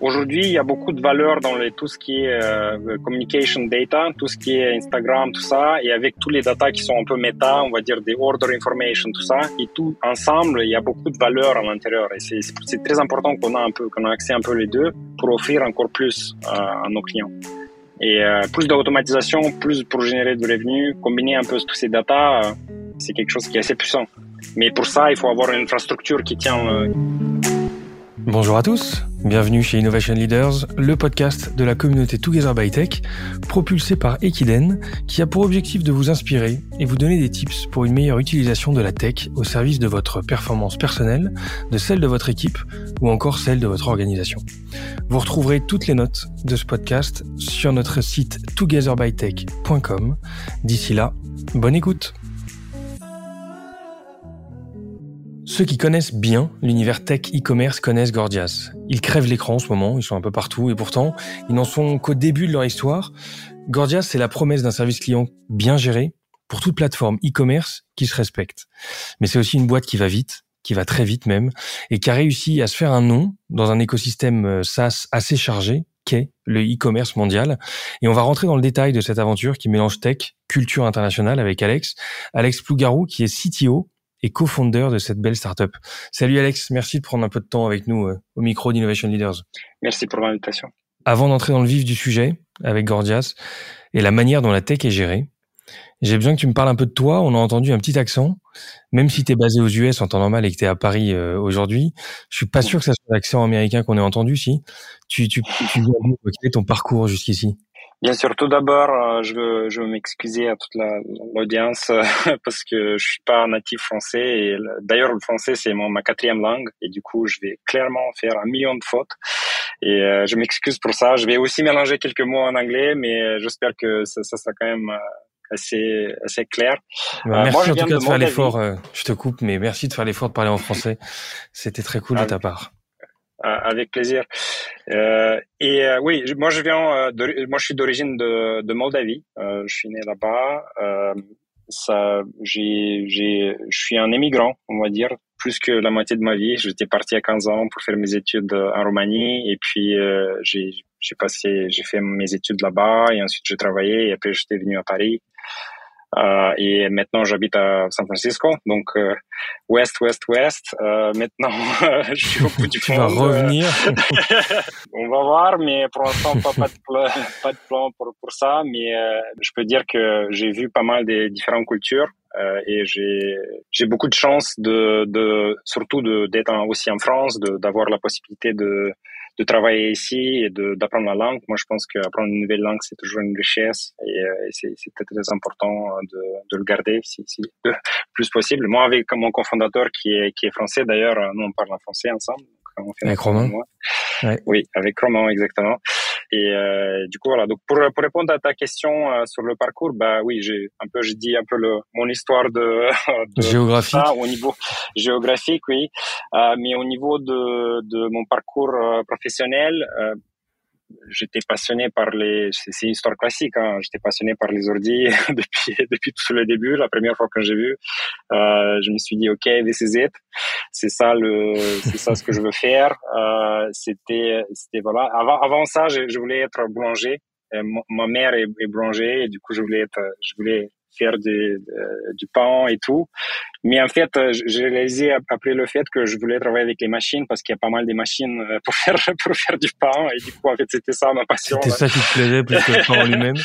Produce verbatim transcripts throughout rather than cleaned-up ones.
Aujourd'hui, il y a beaucoup de valeur dans les, tout ce qui est euh, communication data, tout ce qui est Instagram, tout ça. Et avec tous les data qui sont un peu méta, on va dire des order information, tout ça. Et tout ensemble, il y a beaucoup de valeur à l'intérieur. Et c'est, c'est très important qu'on a un peu, qu'on a accès un peu les deux pour offrir encore plus euh, à nos clients. Et euh, plus d'automatisation, plus pour générer de revenus, combiner un peu tous ces data, euh, c'est quelque chose qui est assez puissant. Mais pour ça, il faut avoir une infrastructure qui tient... Euh, Bonjour à tous, bienvenue chez Innovation Leaders, le podcast de la communauté Together by Tech, propulsé par Equiden, qui a pour objectif de vous inspirer et vous donner des tips pour une meilleure utilisation de la tech au service de votre performance personnelle, de celle de votre équipe ou encore celle de votre organisation. Vous retrouverez toutes les notes de ce podcast sur notre site together by tech point com. D'ici là, bonne écoute. Ceux qui connaissent bien l'univers tech e-commerce connaissent Gorgias. Ils crèvent l'écran en ce moment, ils sont un peu partout et pourtant, ils n'en sont qu'au début de leur histoire. Gorgias, c'est la promesse d'un service client bien géré pour toute plateforme e-commerce qui se respecte. Mais c'est aussi une boîte qui va vite, qui va très vite même, et qui a réussi à se faire un nom dans un écosystème SaaS assez chargé qu'est le e-commerce mondial. Et on va rentrer dans le détail de cette aventure qui mélange tech, culture internationale avec Alex. Alex Plugaru, qui est C T O et co-founder de cette belle startup. Salut Alex, merci de prendre un peu de temps avec nous euh, au micro d'Innovation Leaders. Merci pour l'invitation. Avant d'entrer dans le vif du sujet avec Gorgias et la manière dont la tech est gérée, j'ai besoin que tu me parles un peu de toi. On a entendu un petit accent, même si tu es basé aux U S en temps normal et que tu es à Paris euh, aujourd'hui. Je suis pas sûr que ça soit l'accent américain qu'on ait entendu, si. Tu tu tu veux ton parcours jusqu'ici. Bien sûr, tout d'abord, je veux, je veux m'excuser à toute la, l'audience parce que je suis pas natif français. Et d'ailleurs, le français, c'est mon, ma quatrième langue et du coup, je vais clairement faire un million de fautes. Et euh, je m'excuse pour ça. Je vais aussi mélanger quelques mots en anglais, mais j'espère que ça, ça sera quand même assez, assez clair. Bah, euh, merci moi, en tout cas de, de faire l'effort. Euh, je te coupe, mais merci de faire l'effort de parler en français. C'était très cool ah, de ta part. Avec plaisir. Euh, et euh, oui, moi je viens, de, moi je suis d'origine de, de Moldavie. Euh, je suis né là-bas. Euh, ça, j'ai, j'ai, je suis un émigrant, on va dire, plus que la moitié de ma vie. J'étais parti à quinze ans pour faire mes études en Roumanie, et puis euh, j'ai, j'ai passé, j'ai fait mes études là-bas, et ensuite j'ai travaillé, et après j'étais venu à Paris. Euh, et maintenant, j'habite à San Francisco, donc euh, ouest, ouest, ouest. Euh, maintenant, je suis au bout du monde. Tu vas revenir. On va voir, mais pour l'instant, pas, pas, de, plan, pas de plan pour, pour ça. Mais euh, je peux dire que j'ai vu pas mal des différentes cultures euh, et j'ai, j'ai beaucoup de chance, de, de, surtout de, d'être aussi en France, de, d'avoir la possibilité de... de travailler ici et de, d'apprendre la langue. Moi, je pense qu'apprendre une nouvelle langue, c'est toujours une richesse et, et c'est, c'est très important de, de le garder si, si le plus possible. Moi, avec mon cofondateur qui est, qui est français, d'ailleurs, nous, on parle en français ensemble. On fait avec Romain. Ouais. Oui, avec Romain, exactement. Et euh, du coup, voilà. Donc, pour, pour répondre à ta question euh, sur le parcours, bah oui, j'ai un peu, j'ai dit un peu le, mon histoire de, de géographique. Ça, au niveau géographique, oui. Euh, mais au niveau de, de mon parcours professionnel, euh, j'étais passionné par les, c'est, c'est une histoire classique, hein. J'étais passionné par les ordi depuis, depuis tout le début. La première fois que j'ai vu, euh, je me suis dit, OK, this is it. C'est ça le, c'est ça ce que je veux faire. Euh, c'était, c'était, voilà. Avant, avant ça, je, je voulais être boulanger. Et m- ma mère est, est boulanger et du coup, je voulais être, je voulais faire des, euh, du pain et tout. Mais en fait, j'ai réalisé après le fait que je voulais travailler avec les machines parce qu'il y a pas mal des machines pour faire, pour faire du pain. Et du coup, en fait, c'était ça ma passion. C'était ça qui te plaisait plus que le pain en lui-même.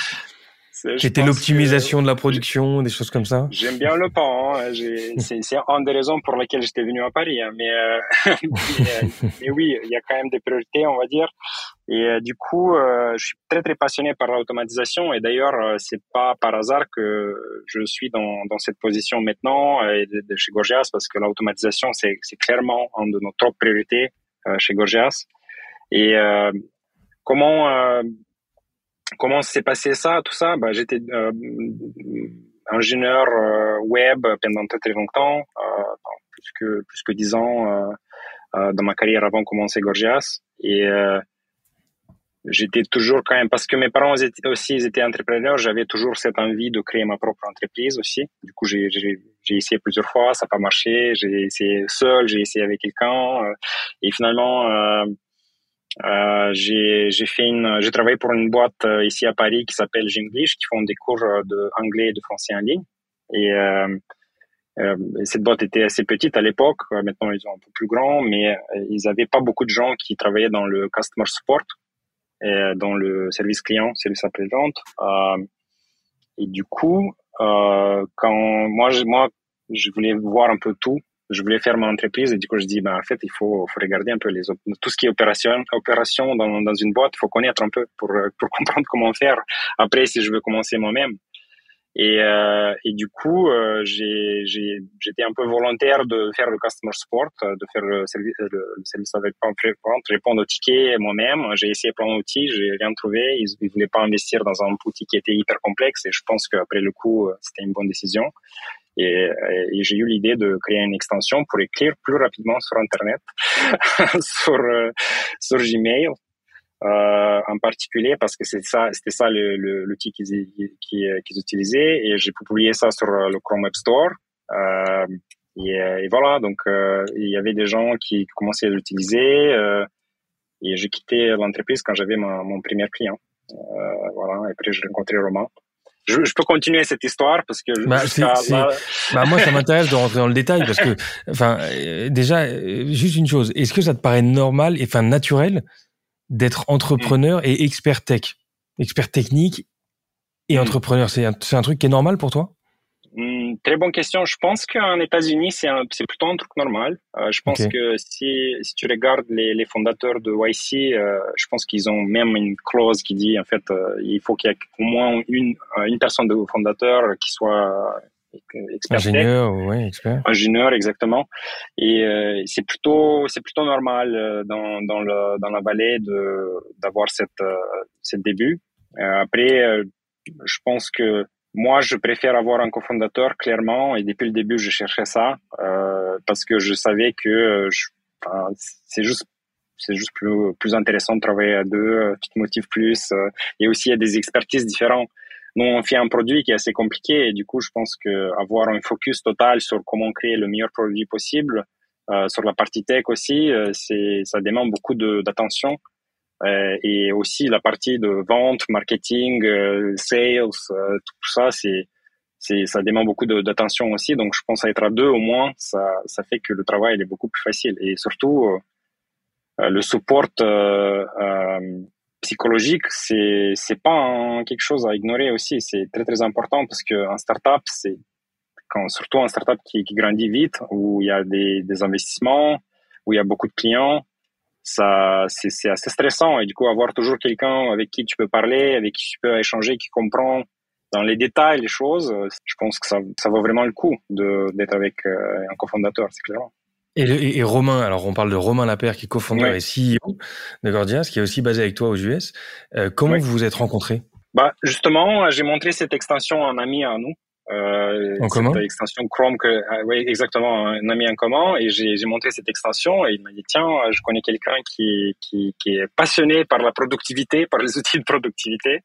C'était l'optimisation que, de la production, des choses comme ça. J'aime bien le pain. Hein. J'ai, c'est, c'est une des raisons pour lesquelles j'étais venu à Paris. Hein. Mais, euh, mais, mais oui, il y a quand même des priorités, on va dire. Et euh, du coup, euh, je suis très très passionné par l'automatisation. Et d'ailleurs, euh, c'est pas par hasard que je suis dans dans cette position maintenant euh, de, de chez Gorgias, parce que l'automatisation c'est c'est clairement une de nos top priorités euh, chez Gorgias. Et euh, comment euh, Comment s'est passé ça, tout ça? Bah, j'étais euh, ingénieur euh, web pendant très très longtemps, euh, plus que plus que dix ans euh, euh, dans ma carrière avant de commencer Gorgias. Et euh, j'étais toujours quand même, parce que mes parents étaient aussi, ils étaient entrepreneurs, j'avais toujours cette envie de créer ma propre entreprise aussi. Du coup, j'ai, j'ai, j'ai essayé plusieurs fois, ça n'a pas marché, j'ai essayé seul, j'ai essayé avec quelqu'un, euh, et finalement, euh, euh, j'ai, j'ai fait une, j'ai travaillé pour une boîte euh, ici à Paris qui s'appelle Jingleish, qui font des cours d'anglais et de français en ligne. Et, euh, Euh, cette boîte était assez petite à l'époque, maintenant ils sont un peu plus grands, mais ils n'avaient pas beaucoup de gens qui travaillaient dans le customer support, et dans le service client, service après-vente. Euh, et du coup, euh, quand moi je, moi, je voulais voir un peu tout, je voulais faire mon entreprise, et du coup je dis, ben en fait il faut, faut regarder un peu les op- tout ce qui est opération, opération dans, dans une boîte, il faut connaître un peu pour, pour comprendre comment faire. Après, si je veux commencer moi-même. Et, euh, et du coup, euh, j'ai, j'ai, j'étais un peu volontaire de faire le customer support, de faire le service, le, le service avec vente, répondre aux tickets moi-même. J'ai essayé plein d'outils, j'ai rien trouvé. Ils, ils voulaient pas investir dans un outil qui était hyper complexe. Et je pense qu'après le coup, c'était une bonne décision. Et, et j'ai eu l'idée de créer une extension pour écrire plus rapidement sur Internet, sur, euh, sur Gmail. Euh, en particulier parce que c'est ça, c'était ça le, le, l'outil qu'ils, qu'ils, qu'ils utilisaient, et j'ai publié ça sur le Chrome Web Store. Euh, et, et voilà, donc euh, il y avait des gens qui commençaient à l'utiliser, euh, et j'ai quitté l'entreprise quand j'avais ma, mon premier client. Euh, voilà, et après j'ai rencontré Romain. Je, je peux continuer cette histoire parce que bah, c'est, c'est... Là... bah moi ça m'intéresse de rentrer dans le détail parce que enfin euh, déjà euh, juste une chose, est-ce que ça te paraît normal et enfin naturel d'être entrepreneur et expert tech, expert technique et entrepreneur, c'est un, c'est un truc qui est normal pour toi? Mmh, très bonne question. Je pense qu'en États-Unis, c'est, un, c'est plutôt un truc normal. Euh, je pense okay. que si, si tu regardes les, les fondateurs de Y C, euh, je pense qu'ils ont même une clause qui dit en fait, euh, il faut qu'il y ait au moins une, une personne de fondateur qui soit expert ingénieur, tech, ouais, expert. Ingénieur, exactement. Et euh, c'est plutôt, c'est plutôt normal euh, dans dans le dans la vallée de d'avoir cette euh, cette début. Euh, après, euh, je pense que moi, je préfère avoir un cofondateur clairement. Et depuis le début, je cherchais ça euh, parce que je savais que je, ben, c'est juste. C'est juste plus plus intéressant de travailler à deux, tu te motives plus. Euh, et aussi, il y a des expertises différentes. Nous, on fait un produit qui est assez compliqué et du coup, je pense que avoir un focus total sur comment créer le meilleur produit possible, euh, sur la partie tech aussi, euh, c'est, ça demande beaucoup de, d'attention euh, et aussi la partie de vente, marketing, euh, sales, euh, tout ça, c'est, c'est, ça demande beaucoup de, d'attention aussi. Donc, je pense à être à deux au moins, ça, ça fait que le travail il est beaucoup plus facile et surtout euh, le support. Euh, euh, psychologique, c'est c'est pas un, quelque chose à ignorer aussi, c'est très très important parce que en startup, c'est quand surtout en startup qui qui grandit vite où il y a des des investissements, où il y a beaucoup de clients, ça c'est c'est assez stressant et du coup avoir toujours quelqu'un avec qui tu peux parler, avec qui tu peux échanger, qui comprend dans les détails les choses, je pense que ça ça vaut vraiment le coup de d'être avec un cofondateur, c'est clair. Et, et, et Romain, alors on parle de Romain Lapeyre qui est cofondateur ouais. et C E O de Gorgias, qui est aussi basé avec toi aux U S. Euh, comment ouais. vous vous êtes rencontrés? Bah justement, j'ai montré cette extension à un ami à nous. Euh, en commun. Cette extension Chrome, que, ouais, exactement, un ami en commun. Et j'ai, j'ai montré cette extension et il m'a dit tiens, je connais quelqu'un qui, qui, qui est passionné par la productivité, par les outils de productivité.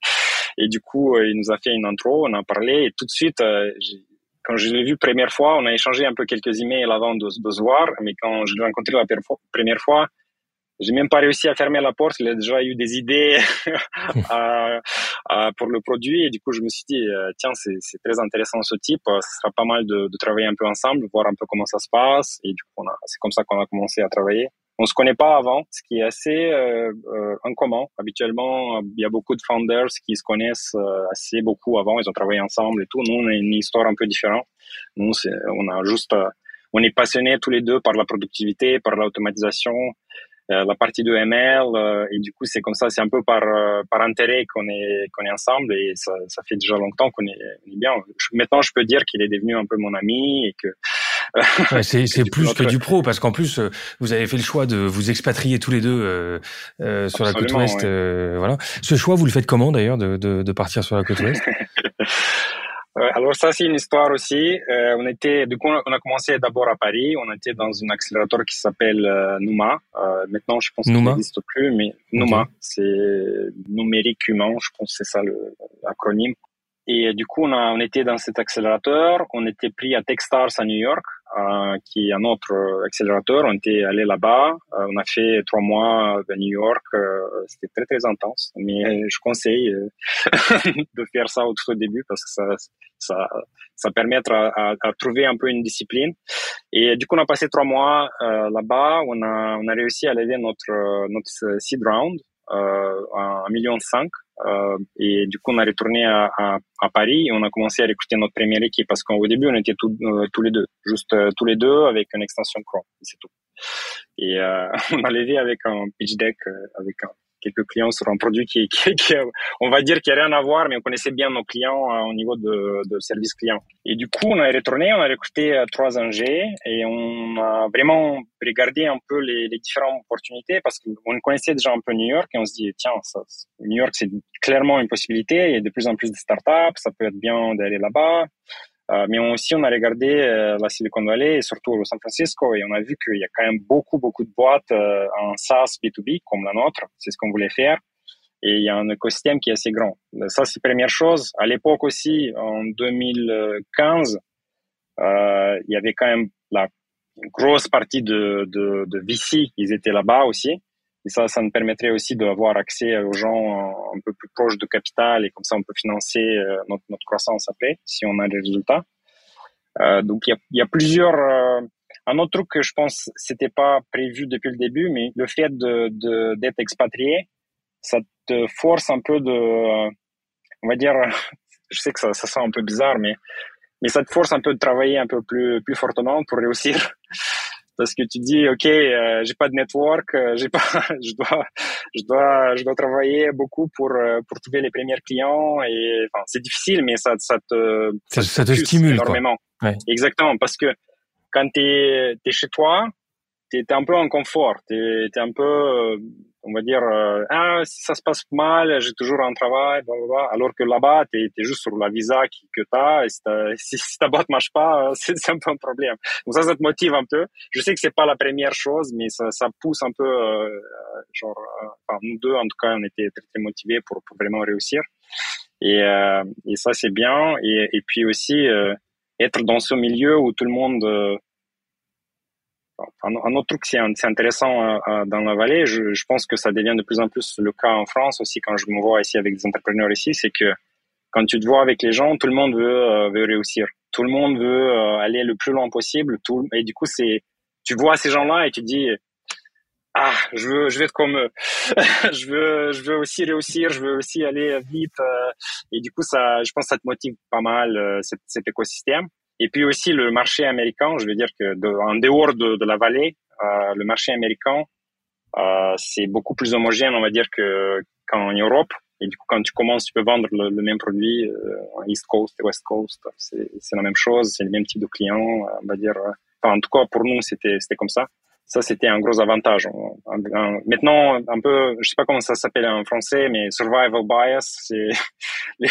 Et du coup, il nous a fait une intro, on en parlait et tout de suite. Euh, j'ai, Quand je l'ai vu première fois, on a échangé un peu quelques emails avant de, de se voir, mais quand je l'ai rencontré la première fois, j'ai même pas réussi à fermer la porte. Il a déjà eu des idées à, à, pour le produit et du coup, je me suis dit tiens, c'est, c'est très intéressant ce type. Ce sera pas mal de, de travailler un peu ensemble, voir un peu comment ça se passe. Et du coup, on a, c'est comme ça qu'on a commencé à travailler. On se connaît pas avant, ce qui est assez euh, euh, en commun. Habituellement, il y a beaucoup de founders qui se connaissent euh, assez beaucoup avant. Ils ont travaillé ensemble et tout. Nous, on a une histoire un peu différente. Nous, c'est, on a juste, euh, on est passionnés tous les deux par la productivité, par l'automatisation, euh, la partie de M L. Euh, et du coup, c'est comme ça. C'est un peu par euh, par intérêt qu'on est qu'on est ensemble. Et ça, ça fait déjà longtemps qu'on est, on est bien. Je, maintenant, je peux dire qu'il est devenu un peu mon ami et que. Ouais, c'est, c'est plus que du pro parce qu'en plus euh, vous avez fait le choix de vous expatrier tous les deux euh, euh, sur Absolument, la côte ouest. Ouais. Euh, voilà. Ce choix, vous le faites comment d'ailleurs de, de, de partir sur la côte ouest? Euh, alors ça, c'est une histoire aussi. Euh, on était, du coup, on a commencé d'abord à Paris. On était dans un accélérateur qui s'appelle euh, NUMA. Euh, maintenant, je pense qu'il n'existe plus, mais NUMA, okay. C'est numérique humain. Je pense que c'est ça le, l'acronyme. Et du coup, on, a, on était dans cet accélérateur. On était pris à TechStars à New York, euh, qui est un autre accélérateur. On était allé là-bas. Euh, on a fait trois mois à New York. Euh, c'était très, très intense. Mais je conseille euh, de faire ça au tout début parce que ça, ça, ça permet à, à, à trouver un peu une discipline. Et du coup, on a passé trois mois euh, là-bas. On a, on a réussi à lever notre, notre seed round. Euh, un million cinq euh, et du coup on a retourné à, à, à Paris et on a commencé à recruter notre première équipe parce qu'au début on était tout, euh, tous les deux juste euh, tous les deux avec une extension Chrome, c'est tout. Et euh, on a levé avec un pitch deck euh, avec un, quelques clients sur un produit qui, qui, qui on va dire qui n'a rien à voir, mais on connaissait bien nos clients euh, au niveau de, de service client. Et du coup on est retourné, on a recruté euh, trois ingés et on a vraiment regarder un peu les, les différentes opportunités parce qu'on connaissait déjà un peu New York et on se dit tiens, ça, New York c'est clairement une possibilité, il y a de plus en plus de startups, ça peut être bien d'aller là-bas. Euh, mais on aussi on a regardé euh, la Silicon Valley et surtout San Francisco et on a vu qu'il y a quand même beaucoup beaucoup de boîtes euh, en SaaS B deux B comme la nôtre, c'est ce qu'on voulait faire. Et il y a un écosystème qui est assez grand. Ça c'est la première chose. À l'époque aussi, en deux mille quinze, euh, il y avait quand même la une grosse partie de, de, de V C, ils étaient là-bas aussi. Et ça, ça nous permettrait aussi d'avoir accès aux gens un peu plus proches de capital et comme ça, on peut financer notre, notre croissance après, si on a des résultats. Euh, donc, il y a, y a plusieurs... Euh, un autre truc que je pense c'était pas prévu depuis le début, mais le fait de, de, d'être expatrié, ça te force un peu de... On va dire... Je sais que ça, ça sent un peu bizarre, mais... Mais ça te force un peu de travailler un peu plus, plus fortement pour réussir. Parce que tu dis, OK, euh, j'ai pas de network, euh, j'ai pas, je dois, je dois, je dois travailler beaucoup pour, pour trouver les premiers clients et, enfin, c'est difficile, mais ça, ça te, ça, ça, ça te stimule énormément. Ouais. Exactement. Parce que quand t'es, t'es chez toi, t'es, t'es un peu en confort. T'es, t'es un peu, on va dire, euh, ah, si ça se passe mal, j'ai toujours un travail, blablabla. Alors que là-bas, t'es, t'es juste sur la visa qui, que t'as, et si, t'as, si, si ta boîte marche pas, c'est, c'est un peu un problème. Donc ça, ça te motive un peu. Je sais que c'est pas la première chose, mais ça, ça pousse un peu, euh, genre, euh, enfin, nous deux, en tout cas, on était très, très motivés pour, pour vraiment réussir. Et, euh, et ça, c'est bien. Et, et puis aussi, euh, être dans ce milieu où tout le monde, euh, Un, un autre truc, c'est, un, c'est intéressant euh, dans la vallée. Je, je pense que ça devient de plus en plus le cas en France aussi quand je me vois ici avec des entrepreneurs ici, c'est que quand tu te vois avec les gens, tout le monde veut, euh, veut réussir, tout le monde veut euh, aller le plus loin possible. Tout, et du coup, c'est tu vois ces gens-là et tu te dis ah je veux je vais être comme eux, je veux je veux aussi réussir, je veux aussi aller vite. Euh, et du coup, ça, je pense, que ça te motive pas mal euh, cet, cet écosystème. Et puis aussi le marché américain, je veux dire que de, en dehors de, de la vallée, euh, le marché américain, euh, c'est beaucoup plus homogène, on va dire, que, qu'en Europe. Et du coup, quand tu commences, tu peux vendre le, le même produit euh, East Coast et West Coast. C'est, c'est la même chose, c'est le même type de client, on va dire. Enfin, en tout cas, pour nous, c'était, c'était comme ça. Ça, c'était un gros avantage. Maintenant, un peu, je sais pas comment ça s'appelle en français, mais survival bias, c'est, les,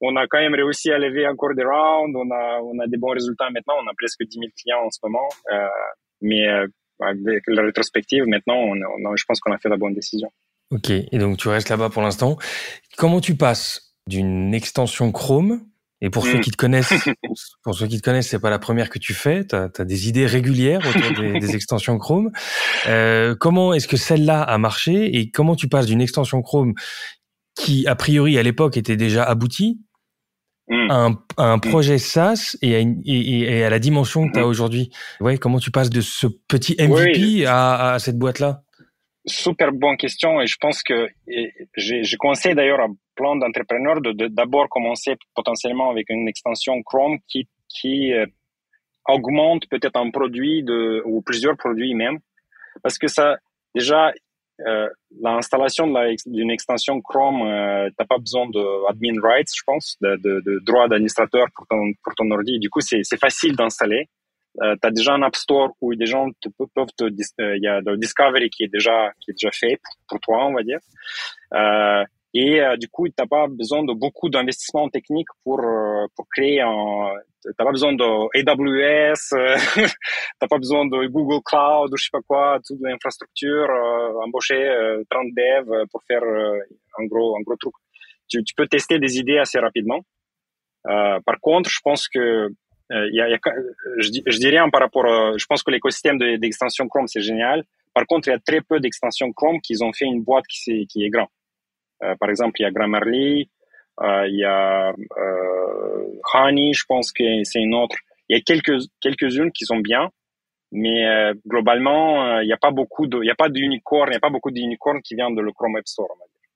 on a quand même réussi à lever encore des rounds, on a, on a des bons résultats maintenant, on a presque dix mille clients en ce moment, euh, mais avec la rétrospective, maintenant, on, on, je pense qu'on a fait la bonne décision. Ok, et donc tu restes là-bas pour l'instant. Comment tu passes d'une extension Chrome? Et pour mmh. ceux qui te connaissent, pour ceux qui te connaissent, c'est pas la première que tu fais. T'as, t'as des idées régulières autour des, des extensions Chrome. Euh, comment est-ce que celle-là a marché et comment tu passes d'une extension Chrome qui, a priori, à l'époque, était déjà aboutie mmh. à, un, à un projet SaaS et à, une, et, et à la dimension que t'as mmh. aujourd'hui. Ouais, comment tu passes de ce petit M V P oui. à, à cette boîte-là? Super bonne question et je pense que je, je conseille d'ailleurs à plein d'entrepreneurs de, de d'abord commencer potentiellement avec une extension Chrome qui qui euh, augmente peut-être un produit de ou plusieurs produits même parce que ça déjà euh, l'installation de la, d'une extension Chrome euh, t'as pas besoin de admin rights je pense de de, de droits d'administrateur pour ton pour ton ordi du coup c'est c'est facile d'installer. Euh, t'as déjà un App Store où des gens te, peuvent te, il euh, y a le Discovery qui est déjà qui est déjà fait pour, pour toi on va dire. Euh, Et euh, du coup, tu n'as pas besoin de beaucoup d'investissements techniques pour euh, pour créer un... Tu n'as pas besoin de A W S, euh, tu n'as pas besoin de Google Cloud ou je sais pas quoi, toute l'infrastructure, euh, embaucher euh, trente devs pour faire euh, un gros un gros truc. Tu, tu peux tester des idées assez rapidement. Euh, par contre, je pense que euh, y a, y a, je, dis, je dis rien par rapport... Euh, je pense que l'écosystème de, d'extension Chrome, c'est génial. Par contre, il y a très peu d'extensions Chrome qui ont fait une boîte qui, qui est grande. Euh, par exemple, il y a Grammarly, euh, il y a euh, Honey, je pense que c'est une autre. Il y a quelques, quelques-unes qui sont bien, mais euh, globalement, euh, il n'y a pas beaucoup de, il n'y a pas d'unicorn, il n'y a pas beaucoup d'unicorn qui viennent de le Chrome Web Store, on va dire.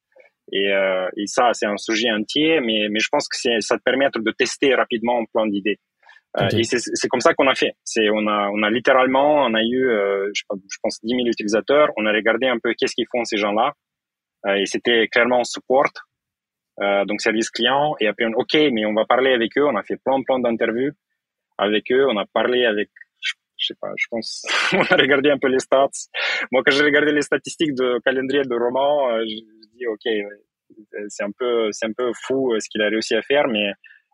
Et, euh, et ça, c'est un sujet entier, mais, mais je pense que c'est, ça te permet de tester rapidement plein d'idées. Euh, okay. Et c'est, c'est comme ça qu'on a fait. C'est, on a, on a littéralement, on a eu, euh, je, je pense, dix mille utilisateurs. On a regardé un peu qu'est-ce qu'ils font ces gens-là. Et c'était clairement support, euh, donc service client. Et après, on, OK, mais on va parler avec eux. On a fait plein, plein d'interviews avec eux. On a parlé avec, je, je sais pas, je pense, on a regardé un peu les stats. Moi, quand j'ai regardé les statistiques de calendrier de Romain, euh, je, je dis, OK, c'est un peu, c'est un peu fou ce qu'il a réussi à faire, mais,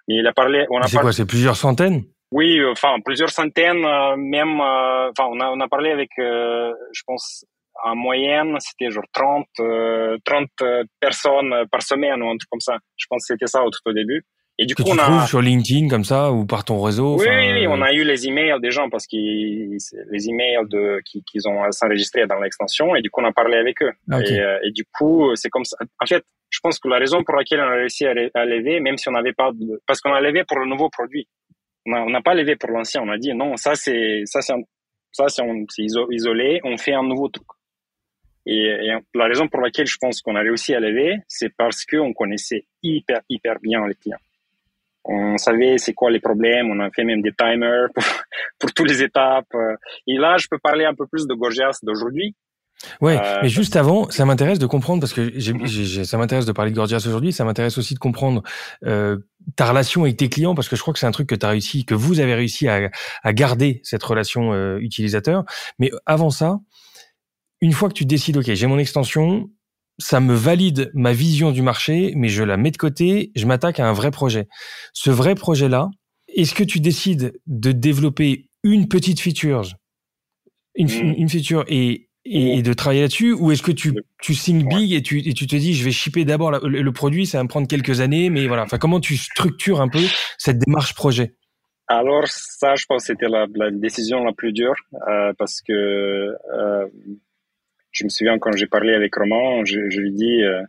mais il a parlé, on a parlé. C'est quoi, c'est plusieurs centaines? Oui, enfin, euh, plusieurs centaines, euh, même, enfin, euh, on a, on a parlé avec, euh, je pense, en moyenne, c'était genre trente, euh, trente personnes par semaine ou un truc comme ça. Je pense que c'était ça au tout au début. Et du que coup, tu on a sur LinkedIn comme ça ou par ton réseau. Oui, oui, oui, on a eu les emails des gens parce qu'ils les emails de qui qu'ils ont s'enregistré dans l'extension et du coup on a parlé avec eux. Okay. Et, et du coup, c'est comme ça. En fait, je pense que la raison pour laquelle on a réussi à, à lever, même si on n'avait pas, de, parce qu'on a levé pour le nouveau produit. On n'a pas levé pour l'ancien. On a dit non, ça c'est ça c'est un, ça c'est, un, c'est isolé. On fait un nouveau truc. Et, et la raison pour laquelle je pense qu'on a réussi à lever, c'est parce qu'on connaissait hyper, hyper bien les clients. On savait c'est quoi les problèmes, on a fait même des timers pour, pour toutes les étapes. Et là, je peux parler un peu plus de Gorgias d'aujourd'hui. Ouais, euh, mais juste avant, ça m'intéresse de comprendre, parce que j'ai, j'ai, ça m'intéresse de parler de Gorgias aujourd'hui, ça m'intéresse aussi de comprendre euh, ta relation avec tes clients, parce que je crois que c'est un truc que tu as réussi, que vous avez réussi à, à garder, cette relation euh, utilisateur. Mais avant ça, une fois que tu décides, OK, j'ai mon extension, ça me valide ma vision du marché, mais je la mets de côté, je m'attaque à un vrai projet. Ce vrai projet-là, est-ce que tu décides de développer une petite feature, une, une feature et, et, et de travailler là-dessus, ou est-ce que tu, tu think big et tu, et tu te dis, je vais shipper d'abord la, le, le produit, ça va me prendre quelques années, mais voilà. Enfin, comment tu structures un peu cette démarche projet? Alors ça, je pense que c'était la, la décision la plus dure, euh, parce que... Euh, je me souviens quand j'ai parlé avec Romain, je, je lui dis, euh,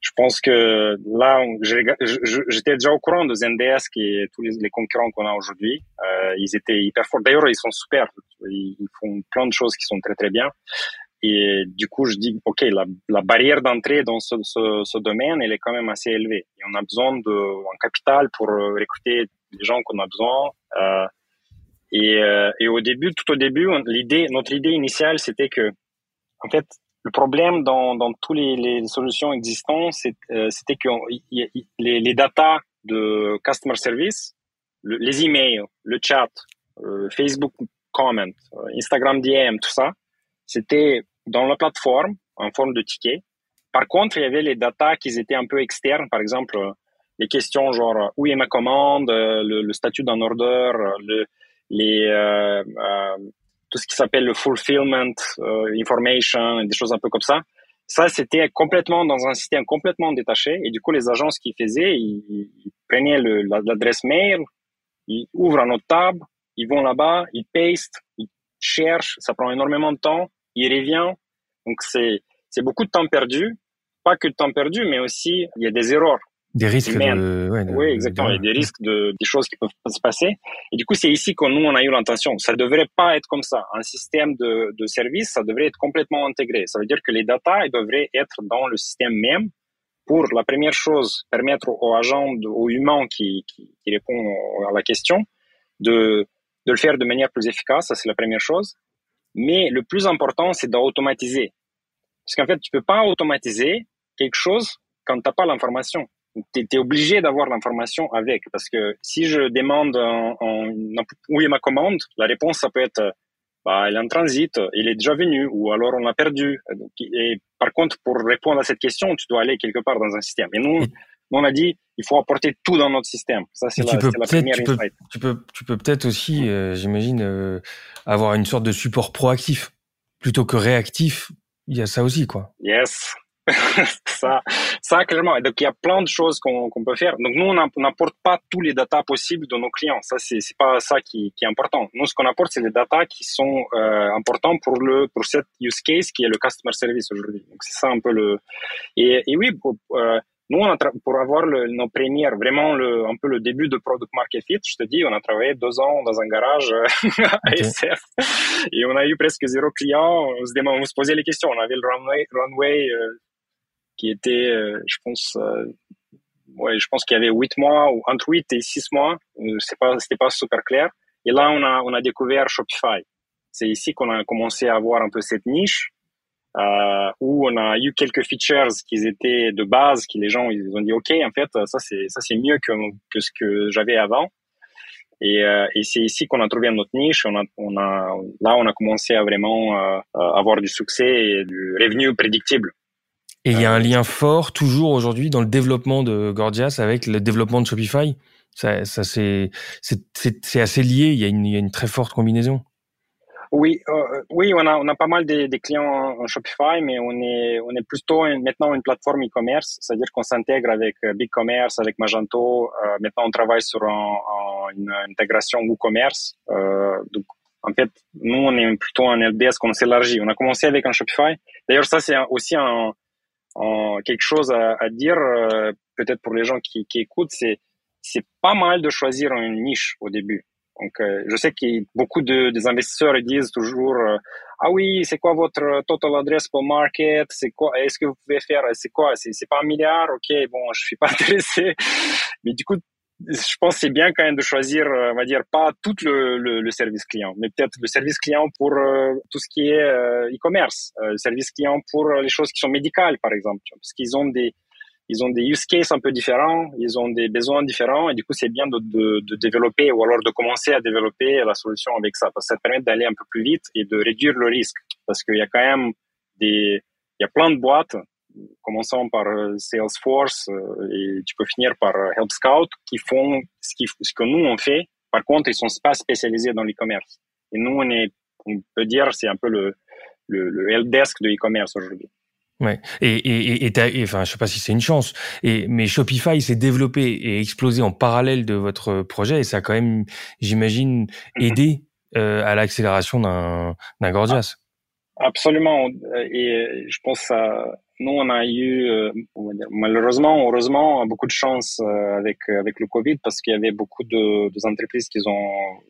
je pense que là, je, je, j'étais déjà au courant de Zendesk et tous les, les concurrents qu'on a aujourd'hui. Euh, ils étaient hyper forts. D'ailleurs, ils sont super. Ils, ils font plein de choses qui sont très très bien. Et du coup, je dis, ok, la, la barrière d'entrée dans ce, ce, ce domaine, elle est quand même assez élevée. Et on a besoin d'un capital pour recruter les gens qu'on a besoin. Euh, et, et au début, tout au début, on, l'idée, notre idée initiale, c'était que en fait, le problème dans, dans tous les, les solutions existantes, c'est, euh, c'était que on, y, y, les, les data de customer service, le, les emails, le chat, euh, Facebook comment, euh, Instagram D M, tout ça, c'était dans la plateforme en forme de ticket. Par contre, il y avait les data qui étaient un peu externes, par exemple euh, les questions genre où est ma commande, euh, le, le statut d'un order, le, les euh, euh, tout ce qui s'appelle le fulfillment, euh, information, des choses un peu comme ça. Ça, c'était complètement dans un système complètement détaché. Et du coup, les agences qui faisaient, ils, ils prenaient le, la, l'adresse mail, ils ouvrent un autre table, ils vont là-bas, ils pastent, ils cherchent. Ça prend énormément de temps. Ils reviennent. Donc, c'est, c'est beaucoup de temps perdu. Pas que de temps perdu, mais aussi, il y a des erreurs. Des risques de, ouais, de... Oui, exactement. De... Il y a des risques de, des choses qui peuvent se passer. Et du coup, c'est ici que nous, on a eu l'intention. Ça devrait pas être comme ça. Un système de, de service, ça devrait être complètement intégré. Ça veut dire que les data, ils devraient être dans le système même pour, la première chose, permettre aux agents, aux humains qui, qui, qui répondent à la question de, de le faire de manière plus efficace. Ça, c'est la première chose. Mais le plus important, c'est d'automatiser. Parce qu'en fait, tu peux pas automatiser quelque chose quand t'as pas l'information. T'es, t'es obligé d'avoir l'information avec, parce que si je demande en, en, en, où est ma commande, la réponse ça peut être bah, il est en transit, il est déjà venu, ou alors on l'a perdu. Et par contre, pour répondre à cette question, tu dois aller quelque part dans un système. Et nous, nous on a dit, il faut apporter tout dans notre système. Ça, c'est la, c'est la première tu peux, insight. Tu peux, tu peux peut-être aussi, euh, j'imagine, euh, avoir une sorte de support proactif plutôt que réactif. Il y a ça aussi, quoi. Yes. ça, ça clairement. Et donc il y a plein de choses qu'on, qu'on peut faire. Donc nous on n'apporte pas tous les data possibles de nos clients. Ça c'est, c'est pas ça qui, qui est important. Nous ce qu'on apporte c'est les data qui sont euh, importants pour le pour cette use case qui est le customer service aujourd'hui. Donc c'est ça un peu le. Et, et oui pour, euh, nous on a tra- pour avoir le, nos premières vraiment le un peu le début de product market fit. Je te dis on a travaillé deux ans dans un garage à S F et on a eu presque zéro client. On se demandait, on se posait les questions. On avait le runway runway euh, qui était, euh, je pense, euh, ouais, je pense qu'il y avait huit mois ou entre huit et six mois, c'est pas, c'était pas super clair. Et là, on a, on a découvert Shopify. C'est ici qu'on a commencé à avoir un peu cette niche euh, où on a eu quelques features qui étaient de base, qui les gens ils ont dit ok, en fait, ça c'est, ça c'est mieux que que ce que j'avais avant. Et, euh, et c'est ici qu'on a trouvé notre niche. On a, on a, là, on a commencé à vraiment euh, avoir du succès et du revenu prédictible. Et il euh, y a un lien fort, toujours aujourd'hui, dans le développement de Gorgias avec le développement de Shopify. Ça, ça c'est, c'est, c'est, c'est assez lié. Il y a une, il y a une très forte combinaison. Oui, euh, oui, on a, on a pas mal des, des clients en, en Shopify, mais on est, on est plutôt une, maintenant une plateforme e-commerce. C'est-à-dire qu'on s'intègre avec BigCommerce, avec Magento. Euh, maintenant, on travaille sur un, un, une intégration WooCommerce. Euh, donc, en fait, nous, on est plutôt un L B S qu'on s'élargit. On a commencé avec un Shopify. D'ailleurs, ça, c'est aussi un, En quelque chose à, à dire, euh, peut-être pour les gens qui, qui écoutent, c'est, c'est pas mal de choisir une niche au début. Donc, euh, je sais que beaucoup de, des investisseurs disent toujours, euh, ah oui, c'est quoi votre total addressable market? C'est quoi? Est-ce que vous pouvez faire? C'est quoi? C'est, c'est pas un milliard? Ok, bon, je suis pas intéressé. Mais du coup, je pense que c'est bien quand même de choisir, on va dire, pas tout le, le, le service client, mais peut-être le service client pour euh, tout ce qui est euh, e-commerce, euh, le service client pour les choses qui sont médicales, par exemple, tu vois, parce qu'ils ont des, ils ont des use cases un peu différents, ils ont des besoins différents, et du coup, c'est bien de, de, de développer ou alors de commencer à développer la solution avec ça, parce que ça te permet d'aller un peu plus vite et de réduire le risque, parce qu'il y a quand même des, il y a plein de boîtes. Commençons par Salesforce et tu peux finir par Help Scout qui font ce, qui, ce que nous on fait. Par contre, ils ne sont pas spécialisés dans l'e-commerce. Et nous, on, est, on peut dire c'est un peu le, le, le helpdesk de l'e-commerce aujourd'hui. Ouais. Et, et, et, et, et enfin, je sais pas si c'est une chance. Et, mais Shopify s'est développé et explosé en parallèle de votre projet et ça a quand même, j'imagine, aidé euh, à l'accélération d'un, d'un Gorgias. Absolument. Et je pense ça. Nous, on a eu, on va dire, malheureusement, heureusement, beaucoup de chance avec avec le Covid parce qu'il y avait beaucoup de, de entreprises qui ont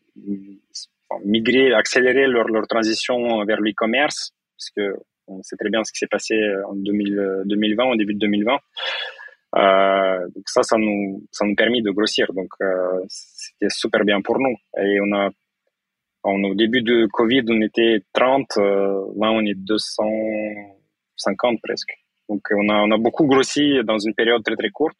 migré, accéléré leur leur transition vers l'e-commerce parce que on sait très bien ce qui s'est passé en deux mille vingt, au début de deux mille vingt. Euh, donc ça, ça nous ça nous permet de grossir. Donc euh, c'était super bien pour nous et on a. On, au début de Covid, on était trente, euh, là on est deux cent cinquante presque. Donc on a, on a beaucoup grossi dans une période très très courte.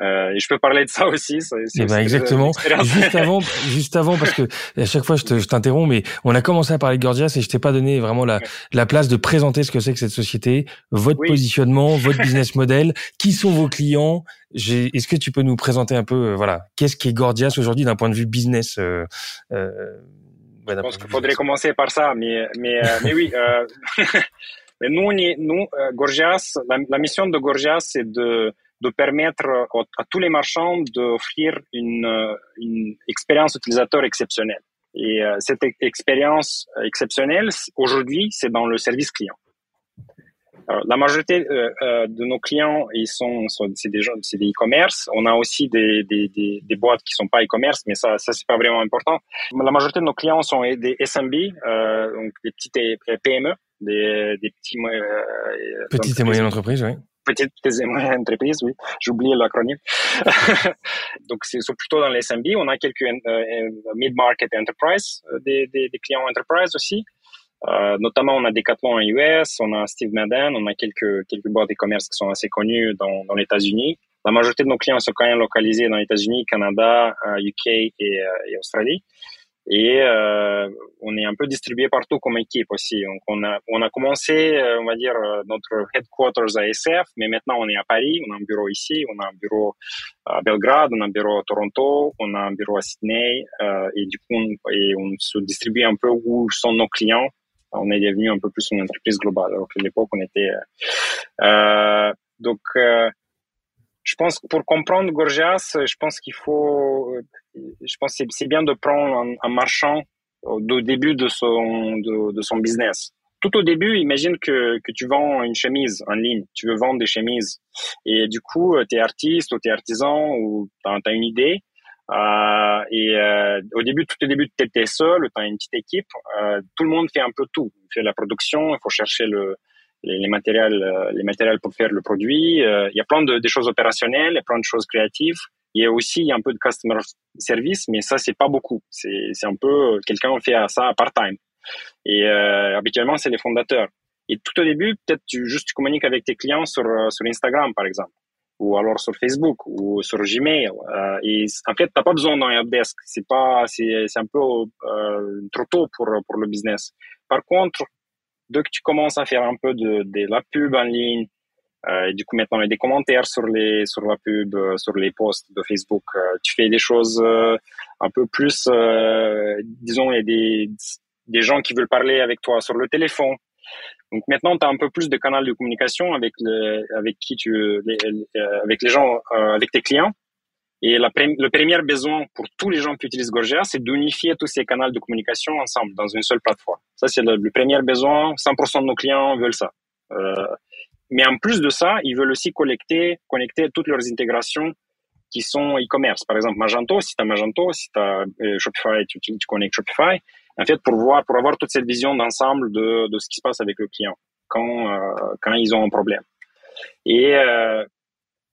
Euh, et je peux parler de ça aussi. Ça, c'est eh ben exactement. Juste avant, juste avant, parce que à chaque fois je, te, je t'interromps, mais on a commencé à parler de Gorgias et je t'ai pas donné vraiment la, la place de présenter ce que c'est que cette société, votre oui. positionnement, votre business model, qui sont vos clients. J'ai, est-ce que tu peux nous présenter un peu, euh, voilà, qu'est-ce qu'est Gorgias aujourd'hui d'un point de vue business? Euh, euh, Ouais, je pense qu'il faudrait commencer par ça, mais mais mais oui. Euh, mais nous, nous, Gorgias, la, la mission de Gorgias, c'est de de permettre à, à tous les marchands d'offrir une une expérience utilisateur exceptionnelle. Et euh, cette expérience exceptionnelle, aujourd'hui, c'est dans le service client. Alors, la majorité euh, de nos clients, ils sont, c'est des gens, c'est des e-commerce. On a aussi des, des, des, des boîtes qui sont pas e-commerce, mais ça, ça c'est pas vraiment important. La majorité de nos clients sont des S M B, euh, donc des petites P M E, des, des petits, euh, petites et moyennes entreprises, oui. Petites et moyennes entreprises, oui. J'ai oublié l'acronyme. Donc, c'est plutôt dans les S M B. On a quelques euh, mid-market enterprise, des, des, des clients enterprise aussi. Euh, notamment, on a Decathlon en U S, on a Steve Madden, on a quelques, quelques boîtes de commerce qui sont assez connues dans, dans les États-Unis. La majorité de nos clients sont quand même localisés dans les États-Unis, Canada, euh, U K et, euh, et Australie. Et euh, on est un peu distribué partout comme équipe aussi. Donc on a on a commencé, on va dire, notre headquarters à S F, mais maintenant on est à Paris, on a un bureau ici, on a un bureau à Belgrade, on a un bureau à Toronto, on a un bureau à Sydney, euh, et du coup on, et on se distribue un peu où sont nos clients. On est devenu un peu plus une entreprise globale, alors qu'à l'époque on était euh, donc euh, je pense que pour comprendre Gorgias, je pense qu'il faut, je pense que c'est bien de prendre un, un marchand au début de son, de, de son business. Tout au début, imagine que, que tu vends une chemise en ligne, tu veux vendre des chemises. Et du coup, t'es artiste ou t'es artisan ou t'as, t'as une idée. Euh, et euh, au début, tout au début, tu étais seul, tu as une petite équipe, euh, tout le monde fait un peu tout. Il fait la production, il faut chercher le, les, les, matériels, les matériels pour faire le produit. Euh, il y a plein de, de choses opérationnelles, il y a plein de choses créatives. Il y a aussi un peu de customer service, mais ça, c'est pas beaucoup. C'est, c'est un peu, quelqu'un fait ça part-time. Et euh, habituellement, c'est les fondateurs. Et tout au début, peut-être tu juste tu communiques avec tes clients sur, sur Instagram, par exemple, ou alors sur Facebook ou sur Gmail. Euh, et en fait, t'as pas besoin d'un helpdesk. C'est pas, c'est, c'est un peu euh, trop tôt pour pour le business. Par contre, dès que tu commences à faire un peu de de la pub en ligne, euh, et du coup maintenant il y a des commentaires sur les sur la pub, euh, sur les posts de Facebook. Euh, tu fais des choses euh, un peu plus, euh, disons, il y a des des gens qui veulent parler avec toi sur le téléphone. Donc maintenant tu as un peu plus de canaux de communication avec le avec qui tu les, avec les gens euh, avec tes clients, et la le premier besoin pour tous les gens qui utilisent Gorgias, c'est d'unifier tous ces canaux de communication ensemble dans une seule plateforme. Ça c'est le, le premier besoin, cent pour cent de nos clients veulent ça. Euh, mais en plus de ça, ils veulent aussi collecter connecter toutes leurs intégrations qui sont e-commerce. Par exemple, Magento, si tu as Magento, si tu as euh, Shopify, tu, tu, tu connectes Shopify. En fait, pour voir, pour avoir toute cette vision d'ensemble de, de ce qui se passe avec le client quand, euh, quand ils ont un problème. Et euh,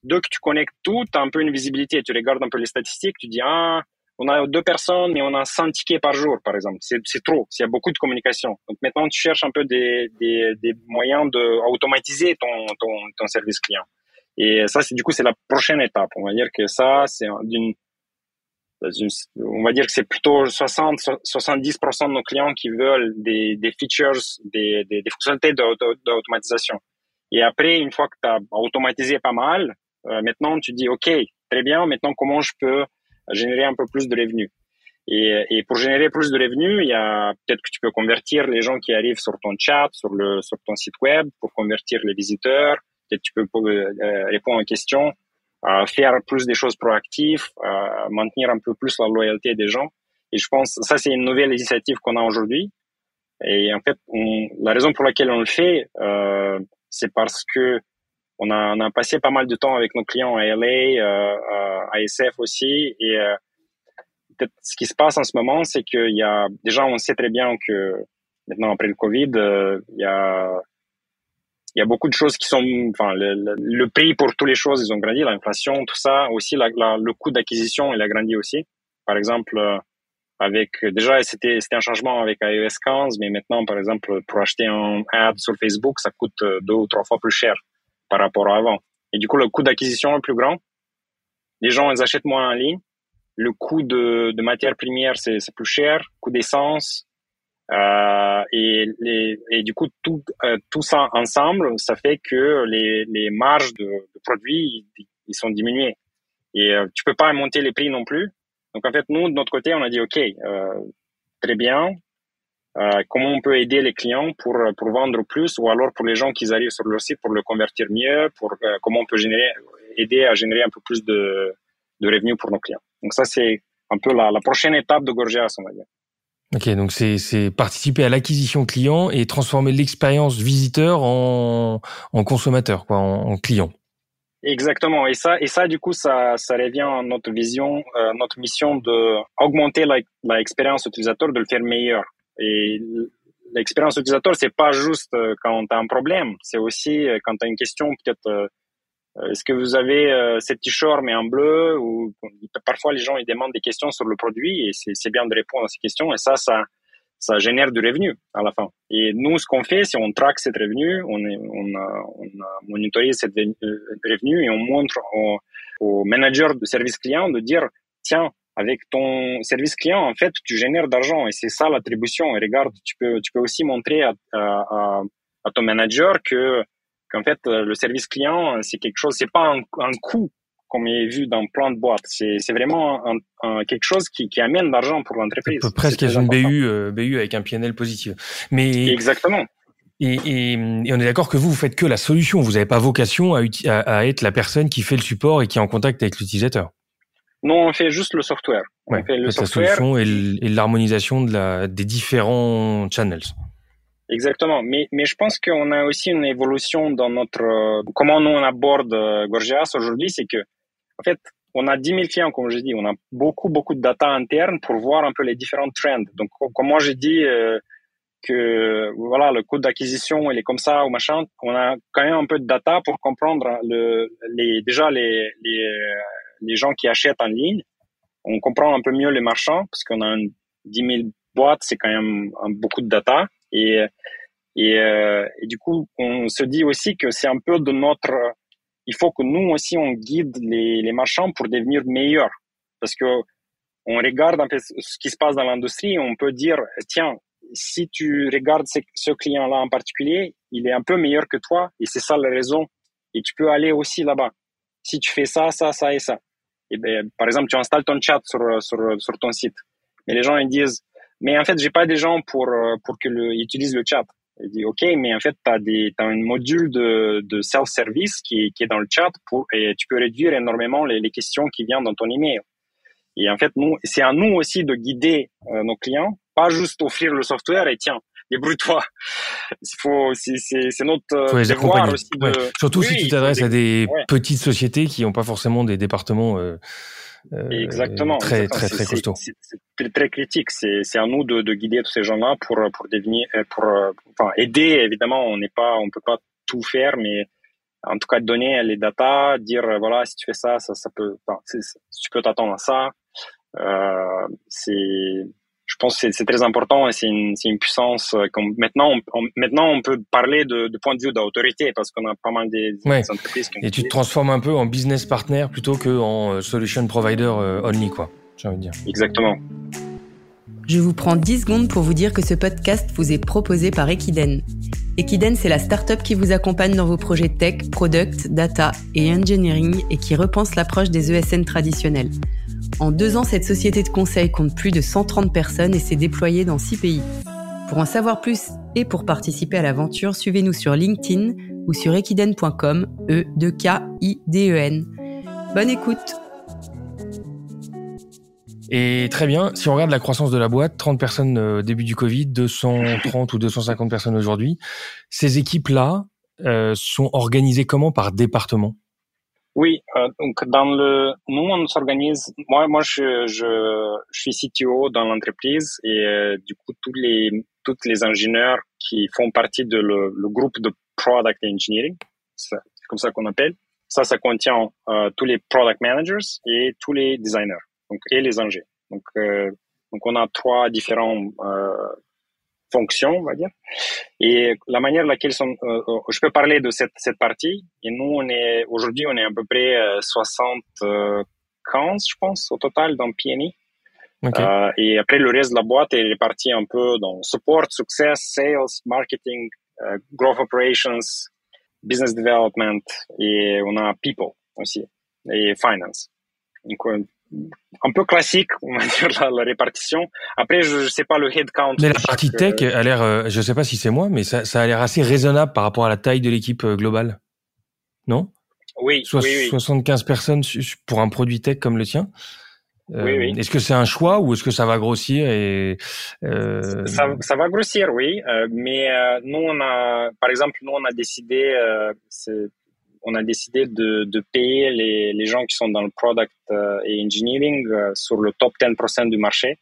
dès que tu connectes tout, tu as un peu une visibilité. Tu regardes un peu les statistiques, tu dis, ah, on a deux personnes, mais on a cent tickets par jour, par exemple. C'est, c'est trop, il y a beaucoup de communication. Donc maintenant, tu cherches un peu des, des, des moyens d'automatiser ton, ton, ton service client. Et ça, c'est, du coup, c'est la prochaine étape. On va dire que ça, c'est d'une... on va dire que c'est plutôt soixante à soixante-dix pour cent de nos clients qui veulent des, des features, des, des, des fonctionnalités d'automatisation. Et après, une fois que tu as automatisé pas mal, euh, maintenant tu dis, OK, très bien, maintenant comment je peux générer un peu plus de revenus? Et, et pour générer plus de revenus, il y a peut-être que tu peux convertir les gens qui arrivent sur ton chat, sur, le, sur ton site web, pour convertir les visiteurs, peut-être que tu peux euh, répondre aux questions. Euh, faire plus des choses proactives, euh, maintenir un peu plus la loyauté des gens. Et je pense ça c'est une nouvelle initiative qu'on a aujourd'hui. Et en fait, on, la raison pour laquelle on le fait, euh, c'est parce que on a, on a passé pas mal de temps avec nos clients à L A, euh, à S F aussi. Et euh, peut-être ce qui se passe en ce moment, c'est qu'il y a déjà, on sait très bien que maintenant après le Covid, euh, il y a Il y a beaucoup de choses qui sont, enfin, le, le, le prix pour toutes les choses, ils ont grandi, l'inflation, tout ça, aussi la, la, le coût d'acquisition, il a grandi aussi. Par exemple, avec déjà c'était c'était un changement avec i O S quinze, mais maintenant, par exemple, pour acheter un ad sur Facebook, ça coûte deux ou trois fois plus cher par rapport à avant. Et du coup, le coût d'acquisition est plus grand. Les gens, ils achètent moins en ligne. Le coût de, de matière première, c'est, c'est plus cher. Le coût d'essence. Euh, et, les, et du coup tout, euh, tout ça ensemble, ça fait que les, les marges de, de produits ils, ils sont diminuées, et euh, tu peux pas monter les prix non plus. Donc en fait nous de notre côté on a dit ok, euh, très bien, euh, comment on peut aider les clients pour pour vendre plus, ou alors pour les gens qui arrivent sur leur site pour le convertir mieux, pour euh, comment on peut générer aider à générer un peu plus de de revenus pour nos clients. Donc ça c'est un peu la, la prochaine étape de Gorgias, on va dire. Ok, donc c'est, c'est participer à l'acquisition client et transformer l'expérience visiteur en, en consommateur, quoi, en, en client. Exactement. Et ça, et ça, du coup, ça, ça revient à notre vision, euh, notre mission de augmenter la, la expérience utilisateur, de le faire meilleur. Et l'expérience utilisateur, c'est pas juste quand t'as un problème, c'est aussi quand t'as une question, peut-être. Euh, Est-ce que vous avez euh, cette t-shirt mais en bleu, ou parfois les gens ils demandent des questions sur le produit, et c'est, c'est bien de répondre à ces questions, et ça, ça ça génère du revenu à la fin. Et nous ce qu'on fait c'est on traque cette revenu, on on on monitorise cette revenu, et on montre aux au managers de service client de dire tiens avec ton service client, en fait, tu génères d'argent et c'est ça l'attribution. Et regarde, tu peux, tu peux aussi montrer à, à, à ton manager que, qu'en fait, le service client, c'est quelque chose, c'est pas un, un coût comme il est vu dans plein de boîtes. C'est, c'est vraiment un, un, quelque chose qui, qui amène de l'argent pour l'entreprise. Peut presque être une B U, euh, B U avec un P and L positif. Mais... Exactement. Et, et, et on est d'accord que vous, vous faites que la solution. Vous n'avez pas vocation à, à, à être la personne qui fait le support et qui est en contact avec l'utilisateur. Non, on fait juste le software. On ouais, fait le software. La solution et l'harmonisation de la, des différents channels. Exactement. Mais, mais je pense qu'on a aussi une évolution dans notre... Comment nous, on aborde Gorgias aujourd'hui, c'est que, en fait, on a dix mille clients, comme je dis. On a beaucoup, beaucoup de data interne pour voir un peu les différents trends. Donc, comme moi, j'ai dit... Euh, que voilà le coût d'acquisition il est comme ça ou machin, on a quand même un peu de data pour comprendre le les déjà les les les gens qui achètent en ligne. On comprend un peu mieux les marchands parce qu'on a dix mille boîtes, c'est quand même un, beaucoup de data et et, euh, et du coup on se dit aussi que c'est un peu de notre, il faut que nous aussi on guide les les marchands pour devenir meilleurs parce que on regarde un peu ce qui se passe dans l'industrie, on peut dire tiens, si tu regardes ce, ce client-là en particulier, il est un peu meilleur que toi et c'est ça la raison. Et tu peux aller aussi là-bas. Si tu fais ça, ça, ça et ça. Et ben, par exemple, tu installes ton chat sur, sur, sur ton site. Mais les gens, ils disent, mais en fait, j'ai pas des gens pour, pour qu'ils utilisent le chat. Ils disent, OK, mais en fait, t'as des, t'as un module de, de self-service qui, qui est dans le chat pour, et tu peux réduire énormément les, les questions qui viennent dans ton email. Et en fait, nous, c'est à nous aussi de guider euh, nos clients, pas juste offrir le software et tiens, débrouille-toi. Il faut, c'est, c'est, c'est notre euh, devoir aussi. De... Ouais. Surtout oui, si tu t'adresses à des ouais. petites sociétés qui n'ont pas forcément des départements euh, euh, exactement, très, exactement. très très très costauds. C'est, c'est, c'est très critique. C'est, c'est à nous de, de guider tous ces gens-là pour pour devenir, pour, pour enfin aider. Évidemment, on n'est pas, on peut pas tout faire, mais en tout cas donner les data, dire voilà si tu fais ça, ça, ça peut, enfin, c'est, tu peux t'attendre à ça. Euh, c'est, je pense que c'est, c'est très important et c'est une, c'est une puissance. Comme maintenant, on, on, maintenant, on peut parler de, de point de vue d'autorité parce qu'on a pas mal des, des ouais. entreprises. Qui ont et tu te transformes un peu en business partner plutôt qu'en solution provider only, quoi, j'ai envie de dire. Exactement. Je vous prends dix secondes pour vous dire que ce podcast vous est proposé par Equiden. Equiden, c'est la start-up qui vous accompagne dans vos projets tech, product, data et engineering et qui repense l'approche des E S N traditionnelles. En deux ans, cette société de conseil compte plus de cent trente personnes et s'est déployée dans six pays. Pour en savoir plus et pour participer à l'aventure, suivez-nous sur LinkedIn ou sur equiden point com, E deux K I D E N. Bonne écoute. Et très bien, si on regarde la croissance de la boîte, trente personnes au début du Covid, deux cent trente ou deux cent cinquante personnes aujourd'hui, ces équipes-là euh, sont organisées comment par département ? Oui, euh, donc dans le nous on s'organise. Moi, moi je je je suis C T O dans l'entreprise et euh, du coup tous les toutes les ingénieurs qui font partie de le, le groupe de product engineering, c'est comme ça qu'on appelle. Ça, ça contient euh, tous les product managers et tous les designers, donc et les ingénieurs. Donc euh, donc on a trois différents euh, fonctions, on va dire. Et la manière laquelle sont, euh, je peux parler de cette, cette partie. Et nous, on est, aujourd'hui, on est à peu près soixante-quinze, je pense, au total dans P M I. Okay. Euh, et après, le reste de la boîte est réparti un peu dans support, success, sales, marketing, uh, growth operations, business development, et on a people aussi, et finance. Donc, on, un peu classique, on va dire, la, la répartition. Après, je, je sais pas le headcount. Mais la chaque... partie tech a l'air, euh, je sais pas si c'est moi, mais ça, ça a l'air assez raisonnable par rapport à la taille de l'équipe globale. Non? Oui, so- oui, oui. soixante-quinze personnes pour un produit tech comme le tien. Euh, oui, oui. Est-ce que c'est un choix ou est-ce que ça va grossir et, euh... ça, ça va grossir, oui. Euh, mais, euh, nous, on a, par exemple, nous, on a décidé, euh, c'est, on a décidé de, de payer les, les gens qui sont dans le product euh, et engineering euh, sur le top dix pour cent du marché.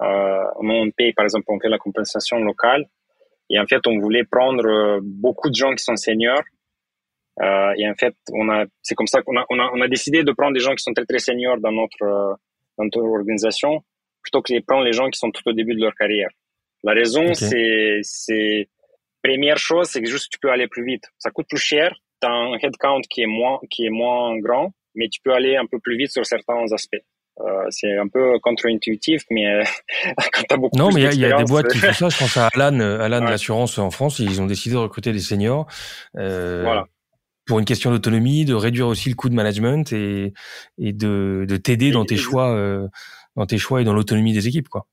Euh, on paye, par exemple, on fait la compensation locale. Et en fait, on voulait prendre euh, beaucoup de gens qui sont seniors. Euh, et en fait, on a, c'est comme ça qu'on a, on a, on a décidé de prendre des gens qui sont très, très seniors dans notre, euh, dans notre organisation plutôt que de prendre les gens qui sont tout au début de leur carrière. La raison, okay. c'est, c'est, première chose, c'est que juste tu peux aller plus vite. Ça coûte plus cher. T'as un headcount qui est moins, qui est moins grand, mais tu peux aller un peu plus vite sur certains aspects. Euh, c'est un peu contre-intuitif, mais euh, quand t'as beaucoup non, plus d'expérience... Non, mais il y, y a des boîtes qui font ça. Je pense à Alan, Alan ouais. l'assurance en France. Ils ont décidé de recruter des seniors euh, voilà. pour une question d'autonomie, de réduire aussi le coût de management et, et de, de t'aider et dans tes choix, euh, dans tes choix et dans l'autonomie des équipes, quoi.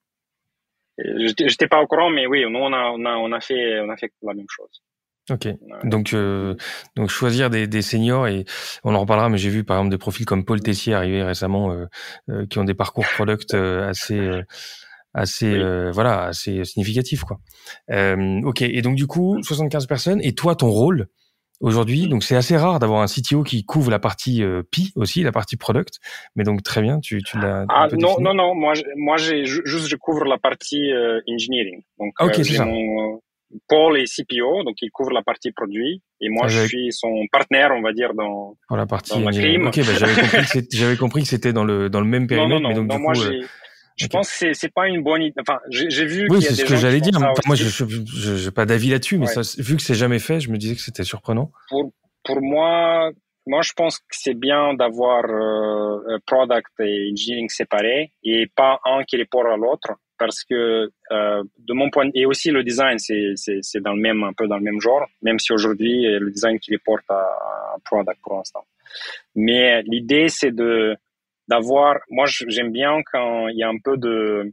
J'étais pas au courant, mais oui, nous on a on a on a fait on a fait la même chose. Ok. Donc euh, donc choisir des, des seniors et on en reparlera, mais j'ai vu par exemple des profils comme Paul Tessier arriver récemment, euh, euh, qui ont des parcours product euh, assez euh, assez oui. euh, voilà assez significatifs quoi. Euh, ok. Et donc du coup soixante-quinze personnes. Et toi ton rôle aujourd'hui, donc c'est assez rare d'avoir un C T O qui couvre la partie euh, P I aussi, la partie product, mais donc très bien, tu, tu l'as. Ah non, non, non, moi, moi, j'ai juste je couvre la partie euh, engineering. Donc ah, okay, euh, j'ai mon, euh, Paul est C P O, donc il couvre la partie produit, et moi ah, je suis son partenaire, on va dire dans, dans la partie. Dans la crime. Ok, bah, j'avais compris que c'était, j'avais compris que c'était dans le dans le même périmètre, non, non, non, mais donc non, du moi, coup. J'ai... Je okay. pense que c'est, c'est pas une bonne idée. Enfin, j'ai, j'ai vu. Oui, qu'il y a c'est des ce que j'allais dire. Enfin, moi, je, je, je, j'ai pas d'avis là-dessus, mais ouais. ça, vu que c'est jamais fait, je me disais que c'était surprenant. Pour, pour moi, moi, je pense que c'est bien d'avoir euh, product et engineering séparés et pas un qui répond à l'autre, parce que euh, de mon point et aussi le design, c'est, c'est, c'est dans le même, un peu dans le même genre, même si aujourd'hui le design qui répond à product pour l'instant. Mais l'idée, c'est de d'avoir, moi j'aime bien quand il y a un peu de,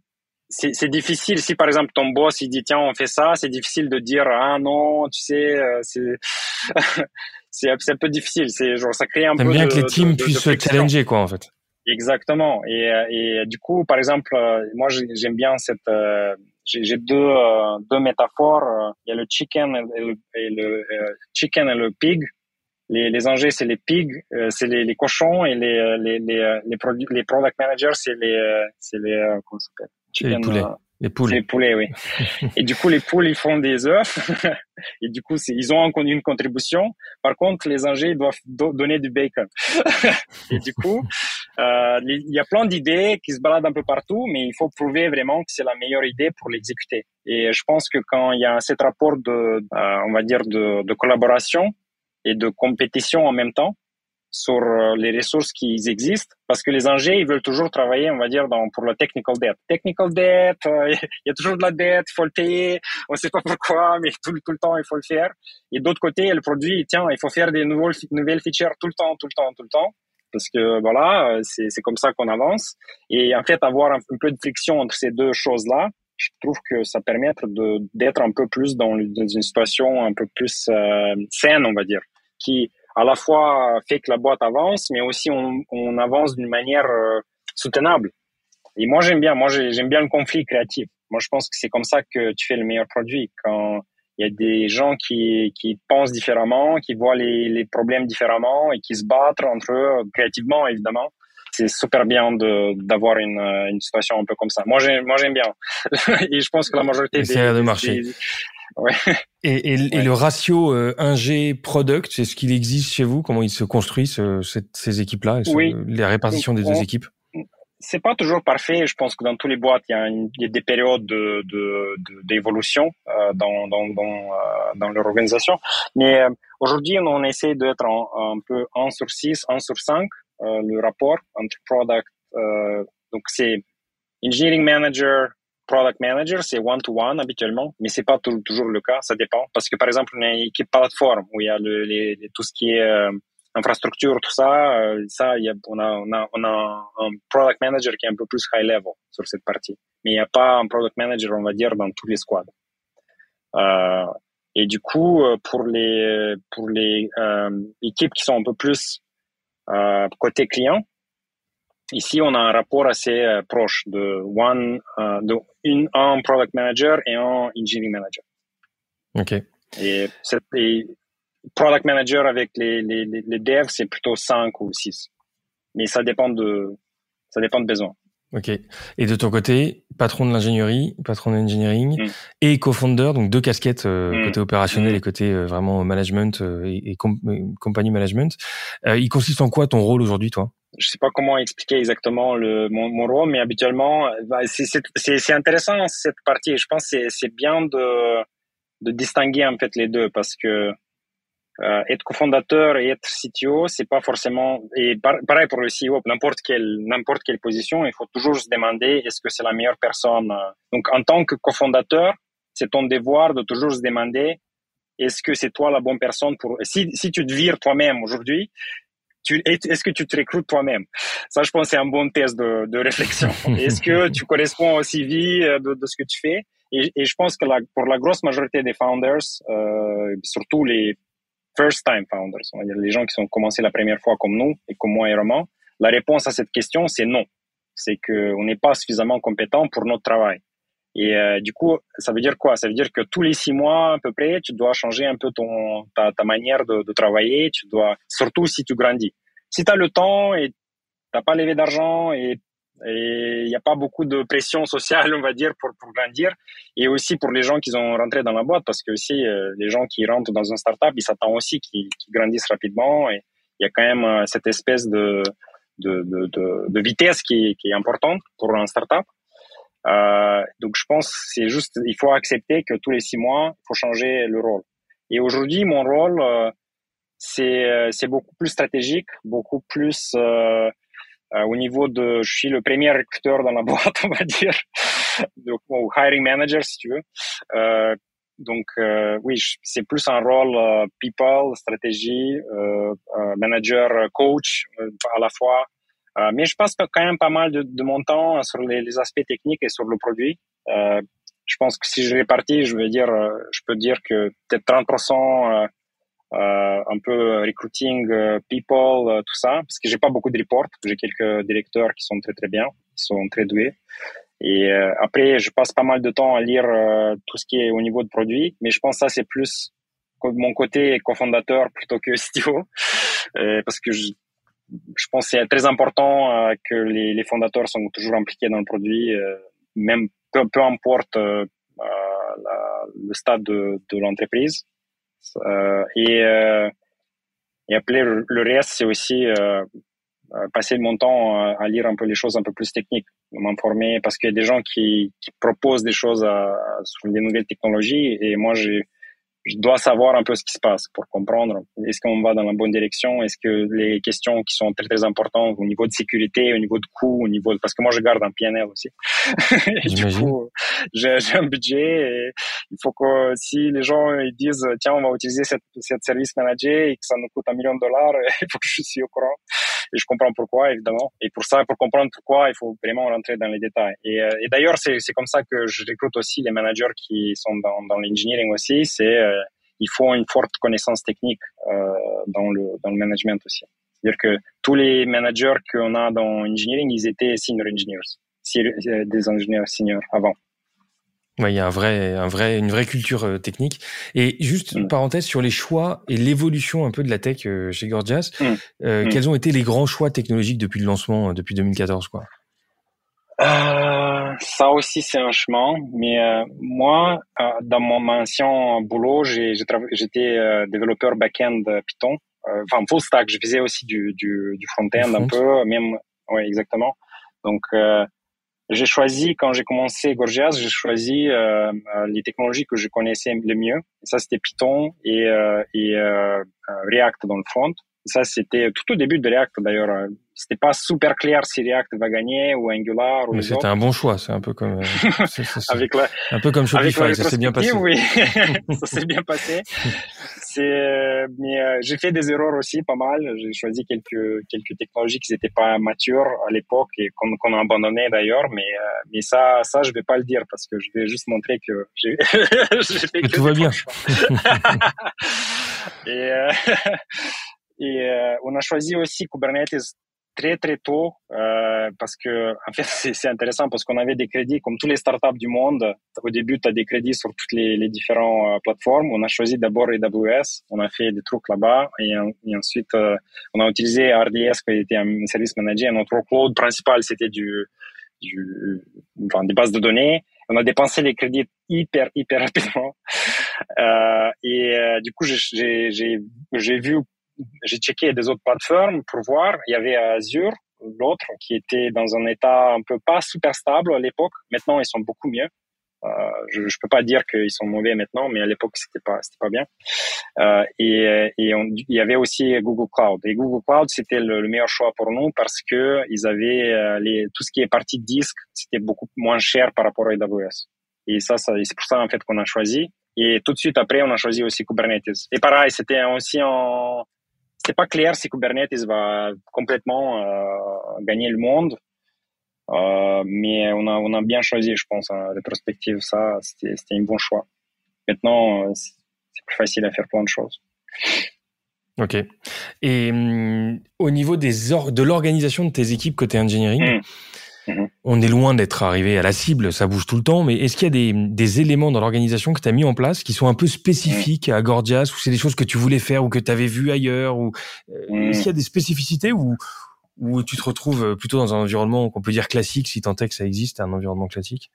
c'est, c'est difficile si par exemple ton boss il dit tiens on fait ça, c'est difficile de dire ah non tu sais c'est c'est, c'est un peu difficile, c'est genre ça crée un T'aimes peu. J'aime bien de, que les teams de, de, puissent de se challenger quoi en fait. Exactement et et du coup par exemple moi j'aime bien cette euh, j'ai, j'ai deux euh, deux métaphores, il y a le chicken et le, et le euh, chicken et le pig. Les, les ingés, c'est les pigs, euh, c'est les, les cochons, et les, les, les, les, produ- les product managers, c'est les, euh, c'est les, euh, comment ça s'appelle? Chicken, les poulets. Euh, les poules. C'est les poulets, oui. Et du coup, les poules, ils font des œufs. Et du coup, c'est, ils ont une contribution. Par contre, les ingés doivent do- donner du bacon. Et du coup, euh, il y a plein d'idées qui se baladent un peu partout, mais il faut prouver vraiment que c'est la meilleure idée pour l'exécuter. Et je pense que quand il y a cet rapport de, euh, on va dire, de, de collaboration, et de compétition en même temps sur les ressources qui existent, parce que les ingénieurs ils veulent toujours travailler, on va dire, dans, pour la technical debt. Technical debt, euh, il y a toujours de la dette, il faut le payer, on ne sait pas pourquoi, mais tout, tout le temps, il faut le faire. Et d'autre côté, le produit, tiens, il faut faire des nouveaux, nouvelles features tout le temps, tout le temps, tout le temps, parce que voilà, c'est, c'est comme ça qu'on avance. Et en fait, avoir un, un peu de friction entre ces deux choses-là, je trouve que ça permet de, d'être un peu plus dans, dans une situation un peu plus euh, saine, on va dire, qui à la fois fait que la boîte avance, mais aussi on, on avance d'une manière euh, soutenable. Et moi, j'aime bien, moi j'aime bien le conflit créatif. Moi, je pense que c'est comme ça que tu fais le meilleur produit. Quand il y a des gens qui, qui pensent différemment, qui voient les, les problèmes différemment et qui se battent entre eux créativement, évidemment. C'est super bien de, d'avoir une, une situation un peu comme ça. Moi, j'aime, moi, j'aime bien. Et je pense que la majorité et des... C'est de marcher. Des... Ouais. Et, et, ouais. et le ratio euh, ingé product, est-ce qu'il existe chez vous? Comment ils se construisent, ce, cette, ces équipes-là? Et ce, oui. Les répartitions des on, deux équipes? C'est pas toujours parfait. Je pense que dans toutes les boîtes, il y a, une, il y a des périodes de, de, de, d'évolution euh, dans, dans, dans, euh, dans leur organisation. Mais euh, aujourd'hui, on, on essaie d'être un, un peu un sur six, un sur cinq. Euh, le rapport entre product, euh, donc c'est engineering manager, product manager, c'est one-to-one habituellement, mais c'est pas tout, toujours le cas, ça dépend. Parce que par exemple, on a une équipe plateforme où il y a le, les, tout ce qui est euh, infrastructure, tout ça, euh, ça y a, on, a, on, a, on a un product manager qui est un peu plus high-level sur cette partie. Mais il n'y a pas un product manager, on va dire, dans tous les squads. Euh, et du coup, pour les, pour les euh, équipes qui sont un peu plus Euh, côté client, ici on a un rapport assez euh, proche de one, euh, de une, un product manager et un engineering manager. Ok. Et, c'est, et product manager avec les les les devs c'est plutôt cinq ou six, mais ça dépend de ça dépend de besoin. Ok. Et de ton côté, patron de l'ingénierie, patron de l'engineering, mmh. et co-founder, donc deux casquettes, euh, mmh. côté opérationnel mmh. et côté euh, vraiment management euh, et, et com- company management. Euh, il consiste en quoi ton rôle aujourd'hui, toi? Je sais pas comment expliquer exactement le, mon, mon rôle, mais habituellement, bah, c'est, c'est, c'est, c'est intéressant cette partie. Je pense que c'est, c'est bien de, de distinguer en fait les deux, parce que Euh, être cofondateur et être C T O, c'est pas forcément, et par, pareil pour le C E O, n'importe quelle, n'importe quelle position, il faut toujours se demander est-ce que c'est la meilleure personne. Donc, en tant que cofondateur, c'est ton devoir de toujours se demander est-ce que c'est toi la bonne personne pour, si, si tu te vires toi-même aujourd'hui, tu, est-ce que tu te recrutes toi-même? Ça, je pense, c'est un bon test de, de réflexion. Est-ce que tu corresponds au C V de, de ce que tu fais? Et, et je pense que la, pour la grosse majorité des founders, euh, surtout les, first-time founders, les gens qui sont commencés la première fois comme nous et comme moi et Romain, la réponse à cette question, c'est non. C'est qu'on n'est pas suffisamment compétent pour notre travail. Et euh, du coup, ça veut dire quoi? Ça veut dire que tous les six mois à peu près, tu dois changer un peu ton, ta, ta manière de, de travailler, tu dois, surtout si tu grandis. Si tu as le temps et tu n'as pas levé d'argent et il n'y a pas beaucoup de pression sociale, on va dire, pour, pour grandir. Et aussi pour les gens qui ont rentré dans la boîte, parce que aussi, euh, les gens qui rentrent dans une startup, ils s'attendent aussi qu'ils, qu'ils grandissent rapidement. Et il y a quand même euh, cette espèce de, de, de, de, de vitesse qui, qui est importante pour un startup. Euh, donc, je pense que c'est juste, il faut accepter que tous les six mois, il faut changer le rôle. Et aujourd'hui, mon rôle, euh, c'est, c'est beaucoup plus stratégique, beaucoup plus... Euh, Euh, au niveau de, je suis le premier recruteur dans la boîte, on va dire, donc, ou hiring manager si tu veux. Euh, donc euh, oui, je, c'est plus un rôle euh, people, stratégie, euh, euh, manager, coach euh, à la fois. Euh, mais je passe quand même pas mal de, de mon temps sur les, les aspects techniques et sur le produit. Euh, je pense que si je répartis, je veux dire, euh, je peux dire que peut-être trente pour cent euh, Euh, un peu recruiting, euh, people, euh, tout ça, parce que j'ai pas beaucoup de reports, j'ai quelques directeurs qui sont très très bien, qui sont très doués. Et euh, après, je passe pas mal de temps à lire euh, tout ce qui est au niveau de produit, mais je pense que ça c'est plus mon côté cofondateur plutôt que C T O, euh, parce que je, je pense que c'est très important euh, que les, les fondateurs sont toujours impliqués dans le produit, euh, même peu, peu importe euh, euh, la, le stade de, de l'entreprise. Euh, et, euh, et après le reste c'est aussi euh, passer mon temps à, à lire un peu les choses un peu plus techniques, m'informer, parce qu'il y a des gens qui, qui proposent des choses à, à, sur les nouvelles technologies et moi je, je dois savoir un peu ce qui se passe pour comprendre est-ce qu'on va dans la bonne direction, est-ce que les questions qui sont très très importantes au niveau de sécurité, au niveau de coût, au niveau de... parce que moi je garde un P N L aussi et du coup j'ai, j'ai un budget et il faut que si les gens ils disent tiens on va utiliser cette, cette service manager et que ça nous coûte un million de dollars, il faut que je suis au courant et je comprends pourquoi évidemment, et pour ça, pour comprendre pourquoi, il faut vraiment rentrer dans les détails. Et, et d'ailleurs c'est, c'est comme ça que je recrute aussi les managers qui sont dans, dans l'engineering aussi, c'est euh, il faut une forte connaissance technique euh, dans le dans le management aussi. C'est-à-dire que tous les managers qu'on a dans engineering, ils étaient senior engineers, des ingénieurs seniors avant. Ouais, il y a un vrai, un vrai, une vraie culture technique. Et juste une parenthèse sur les choix et l'évolution un peu de la tech chez Gorgias. Mmh. Euh, mmh. Quels ont été les grands choix technologiques depuis le lancement, depuis deux mille quatorze, quoi? Euh, ça aussi, c'est un chemin. Mais euh, moi, euh, dans mon ancien boulot, j'ai, j'ai trava- j'étais euh, développeur back-end Python. Euh, enfin, full stack. Je faisais aussi du, du, du front-end front. Un peu, même. Ouais, exactement. Donc, euh, j'ai choisi, quand j'ai commencé Gorgias, j'ai choisi euh, les technologies que je connaissais le mieux. Et ça, c'était Python et, euh, et euh, React dans le front. Et ça, c'était tout au début de React, d'ailleurs. C'était pas super clair si React va gagner ou Angular ou... Mais c'était autres. Un bon choix. C'est un peu comme... Euh, c'est, c'est, c'est, avec la, un peu comme Shopify, ça s'est bien passé. Oui, ça s'est bien passé. C'est, euh, mais euh, j'ai fait des erreurs aussi, pas mal. J'ai choisi quelques quelques technologies qui n'étaient pas matures à l'époque et qu'on, qu'on a abandonné d'ailleurs. Mais euh, mais ça ça je vais pas le dire parce que je vais juste montrer que j'ai, j'ai fait que tout va bien. et euh, et euh, on a choisi aussi Kubernetes très très tôt euh, parce que en fait c'est, c'est intéressant parce qu'on avait des crédits comme tous les startups du monde. Au début tu as des crédits sur toutes les, les différentes euh, plateformes. On a choisi d'abord A W S, on a fait des trucs là-bas et, et ensuite euh, on a utilisé R D S qui était un service manager. Notre cloud principal c'était du, du enfin, des bases de données. On a dépensé les crédits hyper hyper rapidement euh, et euh, du coup j'ai j'ai j'ai, j'ai vu j'ai checké des autres plateformes pour voir. Il y avait Azure, l'autre, qui était dans un état un peu pas super stable à l'époque. Maintenant, ils sont beaucoup mieux. Euh, je, je peux pas dire qu'ils sont mauvais maintenant, mais à l'époque c'était pas c'était pas bien. Euh, et et on, il y avait aussi Google Cloud. Et Google Cloud c'était le, le meilleur choix pour nous parce que ils avaient les tout ce qui est partie disque, c'était beaucoup moins cher par rapport à A W S. Et ça, ça c'est pour ça en fait qu'on a choisi. Et tout de suite après, on a choisi aussi Kubernetes. Et pareil, c'était aussi en c'est pas clair si Kubernetes va complètement euh, gagner le monde. Euh, mais on a, on a bien choisi, je pense, en rétrospective, ça, c'était, c'était un bon choix. Maintenant, c'est plus facile à faire plein de choses. Ok. Et euh, au niveau des or- de l'organisation de tes équipes côté engineering, mmh. Mmh. on est loin d'être arrivé à la cible, ça bouge tout le temps, mais est-ce qu'il y a des, des éléments dans l'organisation que tu as mis en place qui sont un peu spécifiques mmh. à Gorgias, ou c'est des choses que tu voulais faire ou que tu avais vu ailleurs, ou euh, mmh. est-ce qu'il y a des spécificités ou ou tu te retrouves plutôt dans un environnement qu'on peut dire classique, si tant est que ça existe, un environnement classique?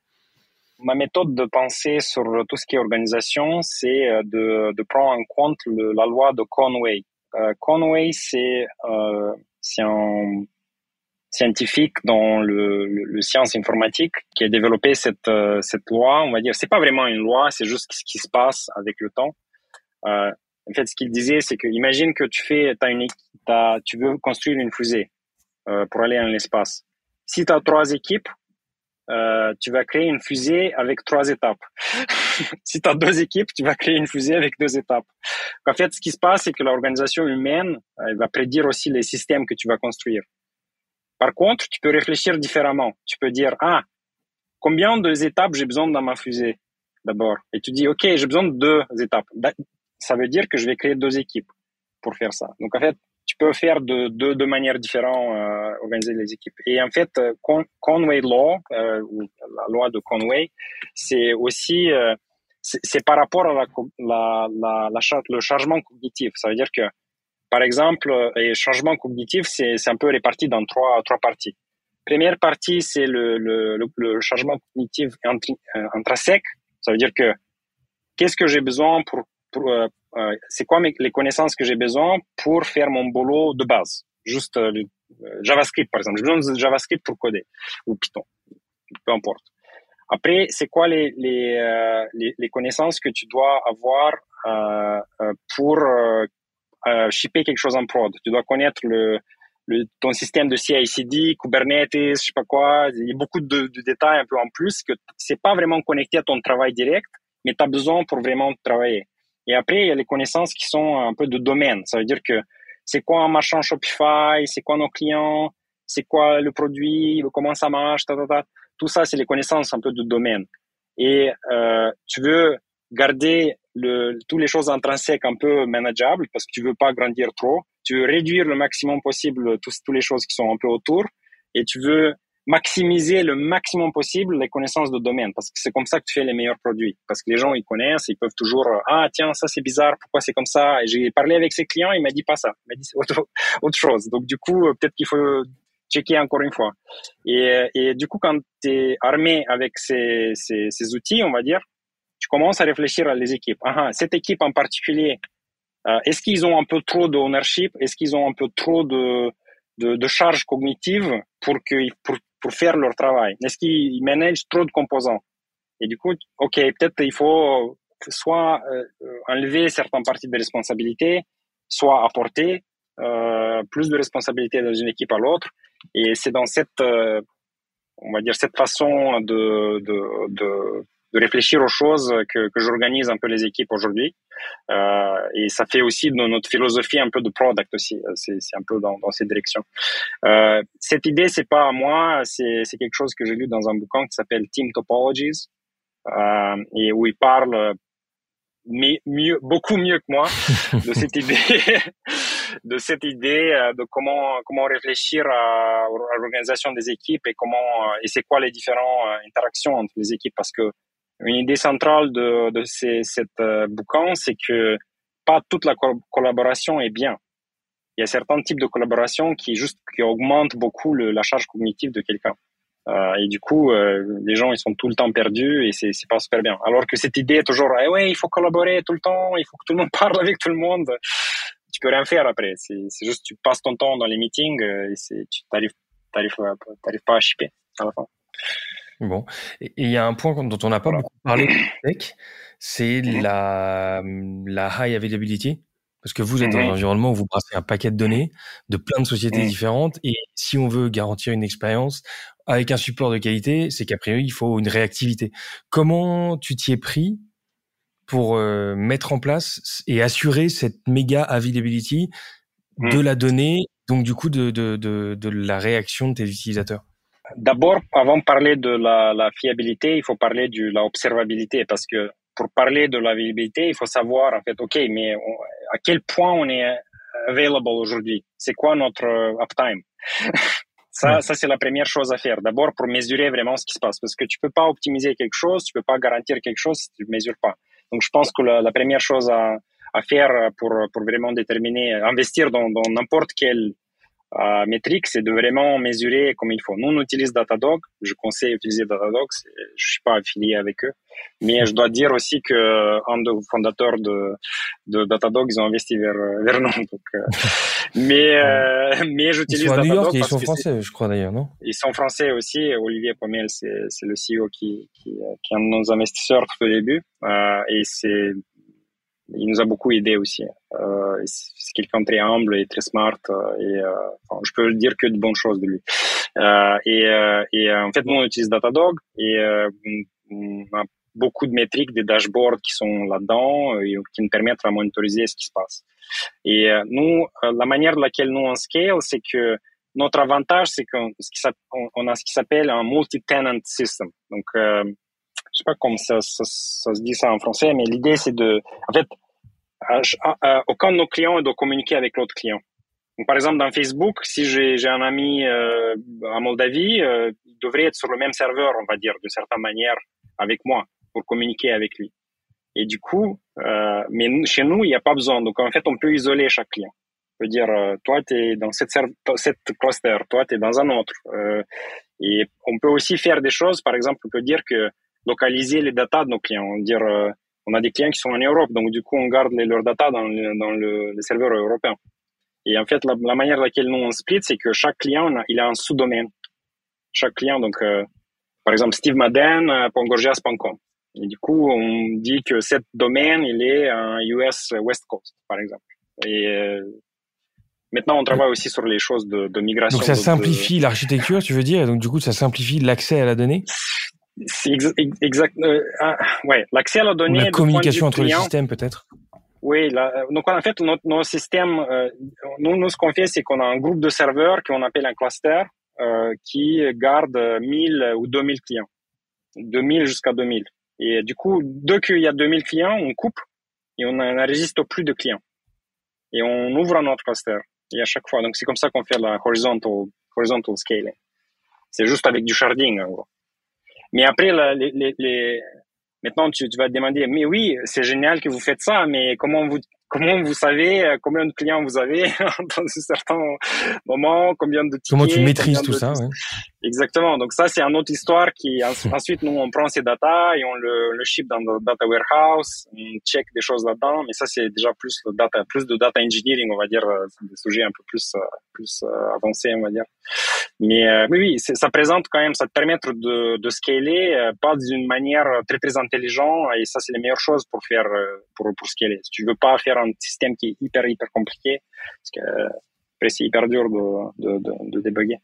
Ma méthode de penser sur tout ce qui est organisation, c'est de, de prendre en compte le, la loi de Conway. Euh, Conway, c'est, euh, c'est un scientifique dans le, le, le science informatique qui a développé cette, euh, cette loi, on va dire. C'est pas vraiment une loi, c'est juste ce qui se passe avec le temps. Euh, en fait, ce qu'il disait, c'est que, imagine que tu fais, t'as une, t'as, tu veux construire une fusée pour aller dans l'espace. Si tu as trois équipes, euh, tu vas créer une fusée avec trois étapes. Si tu as deux équipes, tu vas créer une fusée avec deux étapes. En fait, ce qui se passe, c'est que l'organisation humaine, elle va prédire aussi les systèmes que tu vas construire. Par contre, tu peux réfléchir différemment. Tu peux dire, ah, combien de étapes j'ai besoin dans ma fusée d'abord? Et tu dis, ok, j'ai besoin de deux étapes. Ça veut dire que je vais créer deux équipes pour faire ça. Donc, en fait, tu peux faire de de, de manière différente euh, organiser les équipes. Et en fait, Con- Conway Law, euh, ou la loi de Conway, c'est aussi euh, c'est, c'est par rapport à la la la, la char- le changement cognitif. Ça veut dire que, par exemple, le changement cognitif, c'est c'est un peu réparti dans trois trois parties. Première partie, c'est le le le changement cognitif intri- intrinsèque. Ça veut dire que qu'est-ce que j'ai besoin pour pour euh, Euh, c'est quoi mes, les connaissances que j'ai besoin pour faire mon boulot de base? Juste euh, le, euh, JavaScript, par exemple. J'ai besoin de JavaScript pour coder, ou Python, peu importe. Après, c'est quoi les, les, euh, les, les connaissances que tu dois avoir euh, euh, pour euh, euh, shipper quelque chose en prod? Tu dois connaître le, le, ton système de C I C D, Kubernetes, je sais pas quoi. Il y a beaucoup de, de détails un peu en plus que c'est pas vraiment connecté à ton travail direct, mais tu as besoin pour vraiment travailler. Et après, il y a les connaissances qui sont un peu de domaine. Ça veut dire que c'est quoi un marchand Shopify, c'est quoi nos clients, c'est quoi le produit, comment ça marche, ta, ta, ta. Tout ça, c'est les connaissances un peu de domaine. Et euh, tu veux garder le, toutes les choses intrinsèques un peu manageables parce que tu veux pas grandir trop. Tu veux réduire le maximum possible tous, toutes les choses qui sont un peu autour. Et tu veux maximiser le maximum possible les connaissances de domaine, parce que c'est comme ça que tu fais les meilleurs produits, parce que les gens, ils connaissent, ils peuvent toujours, ah tiens, ça c'est bizarre, pourquoi c'est comme ça, et j'ai parlé avec ses clients, il m'a dit pas ça, il m'a dit c'est autre, autre chose, donc du coup peut-être qu'il faut checker encore une fois. Et, et du coup, quand tu es armé avec ces, ces, ces outils, on va dire, tu commences à réfléchir à les équipes. Ah, cette équipe en particulier, euh, est-ce qu'ils ont un peu trop de ownership, est-ce qu'ils ont un peu trop de de, de charge cognitive pour que pour pour faire leur travail? Est-ce qu'ils managent trop de composants? Et du coup, ok, peut-être il faut soit euh, enlever certaines parties de responsabilité, soit apporter euh, plus de responsabilité dans une équipe à l'autre. Et c'est dans cette, euh, on va dire, cette façon de, de, de, de réfléchir aux choses que, que j'organise un peu les équipes aujourd'hui. Euh, et ça fait aussi dans notre philosophie un peu de product aussi. C'est, c'est un peu dans, dans cette direction. Euh, cette idée, c'est pas à moi. C'est, c'est quelque chose que j'ai lu dans un bouquin qui s'appelle Team Topologies, euh, et où il parle mais mieux, beaucoup mieux que moi de cette idée, de cette idée de comment, comment réfléchir à, à l'organisation des équipes et comment, et c'est quoi les différentes interactions entre les équipes, parce que une idée centrale de, de ces, cette euh, bouquin, c'est que pas toute la co- collaboration est bien. Il y a certains types de collaboration qui juste qui augmentent beaucoup le, la charge cognitive de quelqu'un. Euh, et du coup, euh, les gens ils sont tout le temps perdus et c'est c'est pas super bien. Alors que cette idée est toujours eh ouais, il faut collaborer tout le temps, il faut que tout le monde parle avec tout le monde. Tu peux rien faire après. C'est c'est juste tu passes ton temps dans les meetings et c'est tu t'arrives t'arrives t'arrives pas à shipper à la fin. Bon. Et il y a un point dont on n'a pas voilà. beaucoup parlé tech, c'est la, la high availability. Parce que vous êtes dans un environnement où vous brassez un paquet de données de plein de sociétés différentes. Et si on veut garantir une expérience avec un support de qualité, c'est qu'a priori, il faut une réactivité. Comment tu t'y es pris pour euh, mettre en place et assurer cette méga availability de la donnée, donc du coup de, de, de, de la réaction de tes utilisateurs? D'abord, avant de parler de la, la fiabilité, il faut parler de la observabilité, parce que pour parler de la fiabilité, il faut savoir en fait, ok, mais on, à quel point on est available aujourd'hui? C'est quoi notre uptime? Ça, ça, c'est la première chose à faire. D'abord, pour mesurer vraiment ce qui se passe, parce que tu peux pas optimiser quelque chose, tu peux pas garantir quelque chose si tu mesures pas. Donc, je pense que la, la première chose à, à faire pour pour vraiment déterminer, investir dans, dans n'importe quel Euh, métrique, c'est de vraiment mesurer comme il faut. Nous, on utilise Datadog. Je conseille d'utiliser Datadog. Je suis pas affilié avec eux. Mais je dois dire aussi que un des fondateurs de, de Datadog, ils ont investi vers, vers nous. Donc, euh, mais, euh, mais j'utilise Datadog. Ils sont à New York et ils sont français, je crois d'ailleurs, non? Ils sont français aussi. Olivier Pomel, c'est, c'est le C E O qui, qui, qui est un de nos investisseurs tout au début. Euh, et c'est, il nous a beaucoup aidé aussi. Euh, c'est quelqu'un de très humble et très smart. Et euh, enfin, je peux dire que de bonnes choses de lui. Euh, et, euh, et en fait, nous, on utilise Datadog et euh, on a beaucoup de métriques, des dashboards qui sont là-dedans et qui nous permettent à monitoriser ce qui se passe. Et euh, nous, la manière de laquelle nous on scale, c'est que notre avantage, c'est qu'on on a ce qui s'appelle un multi-tenant system. Donc, euh, je sais pas comment ça, ça, ça se dit ça en français, mais l'idée c'est de, en fait, aucun de nos clients doit communiquer avec l'autre client. Donc, par exemple, dans Facebook, si j'ai, j'ai un ami euh, à Moldavie, euh, il devrait être sur le même serveur, on va dire, d'une certaine manière, avec moi pour communiquer avec lui. Et du coup, euh, mais chez nous, il n'y a pas besoin. Donc, en fait, on peut isoler chaque client. On peut dire, euh, toi, t'es dans cette, serve- cette cluster, toi, t'es dans un autre. Euh, et on peut aussi faire des choses. Par exemple, on peut dire que localiser les datas de nos clients. On, dire, euh, on a des clients qui sont en Europe, donc du coup, on garde les, leurs datas dans, le, dans le, les serveurs européens. Et en fait, la, la manière de laquelle nous, on split, c'est que chaque client, a, il a un sous-domaine. Chaque client, donc, euh, par exemple, Steve Madden, euh, Gorgias point com. Et du coup, on dit que cet domaine, il est en U S West Coast, par exemple. Et euh, maintenant, on travaille aussi sur les choses de, de migration. Donc, ça de, simplifie de... l'architecture, tu veux dire, et donc, du coup, ça simplifie l'accès à la donnée? C'est ex- exact. Euh, ah, ouais, l'accès à la donnée. La communication entre client, les systèmes, peut-être. Oui, la, donc en fait, notre, notre système, euh, nous, nous, ce qu'on fait, c'est qu'on a un groupe de serveurs qu'on appelle un cluster euh, qui garde mille ou deux mille clients, deux mille jusqu'à deux mille. Et du coup, dès qu'il y a deux mille clients, on coupe et on n'enregistre plus de clients. Et on ouvre un autre cluster. Et à chaque fois, donc c'est comme ça qu'on fait la horizontal, horizontal scaling. C'est juste avec du sharding, en gros. Mais après, la, les, les, les... maintenant, tu, tu vas te demander, mais oui, c'est génial que vous faites ça, mais comment vous, comment vous savez combien de clients vous avez dans un certain moment, combien de tickets, comment tu maîtrises tout ça, ouais. Exactement. Donc ça, c'est une autre histoire qui, ensuite, nous, on prend ces data et on le, le ship dans le data warehouse, on check des choses là-dedans, mais ça, c'est déjà plus le data, plus de data engineering, on va dire, des sujets un peu plus, plus avancés, on va dire. Mais, euh, oui, oui, ça présente quand même, ça te permet de, de scaler, euh, pas d'une manière très, très intelligente, et ça, c'est la meilleure chose pour faire, pour, pour scaler. Si tu veux pas faire un système qui est hyper, hyper compliqué, parce que, euh, après, c'est hyper dur de, de, de, de débugger.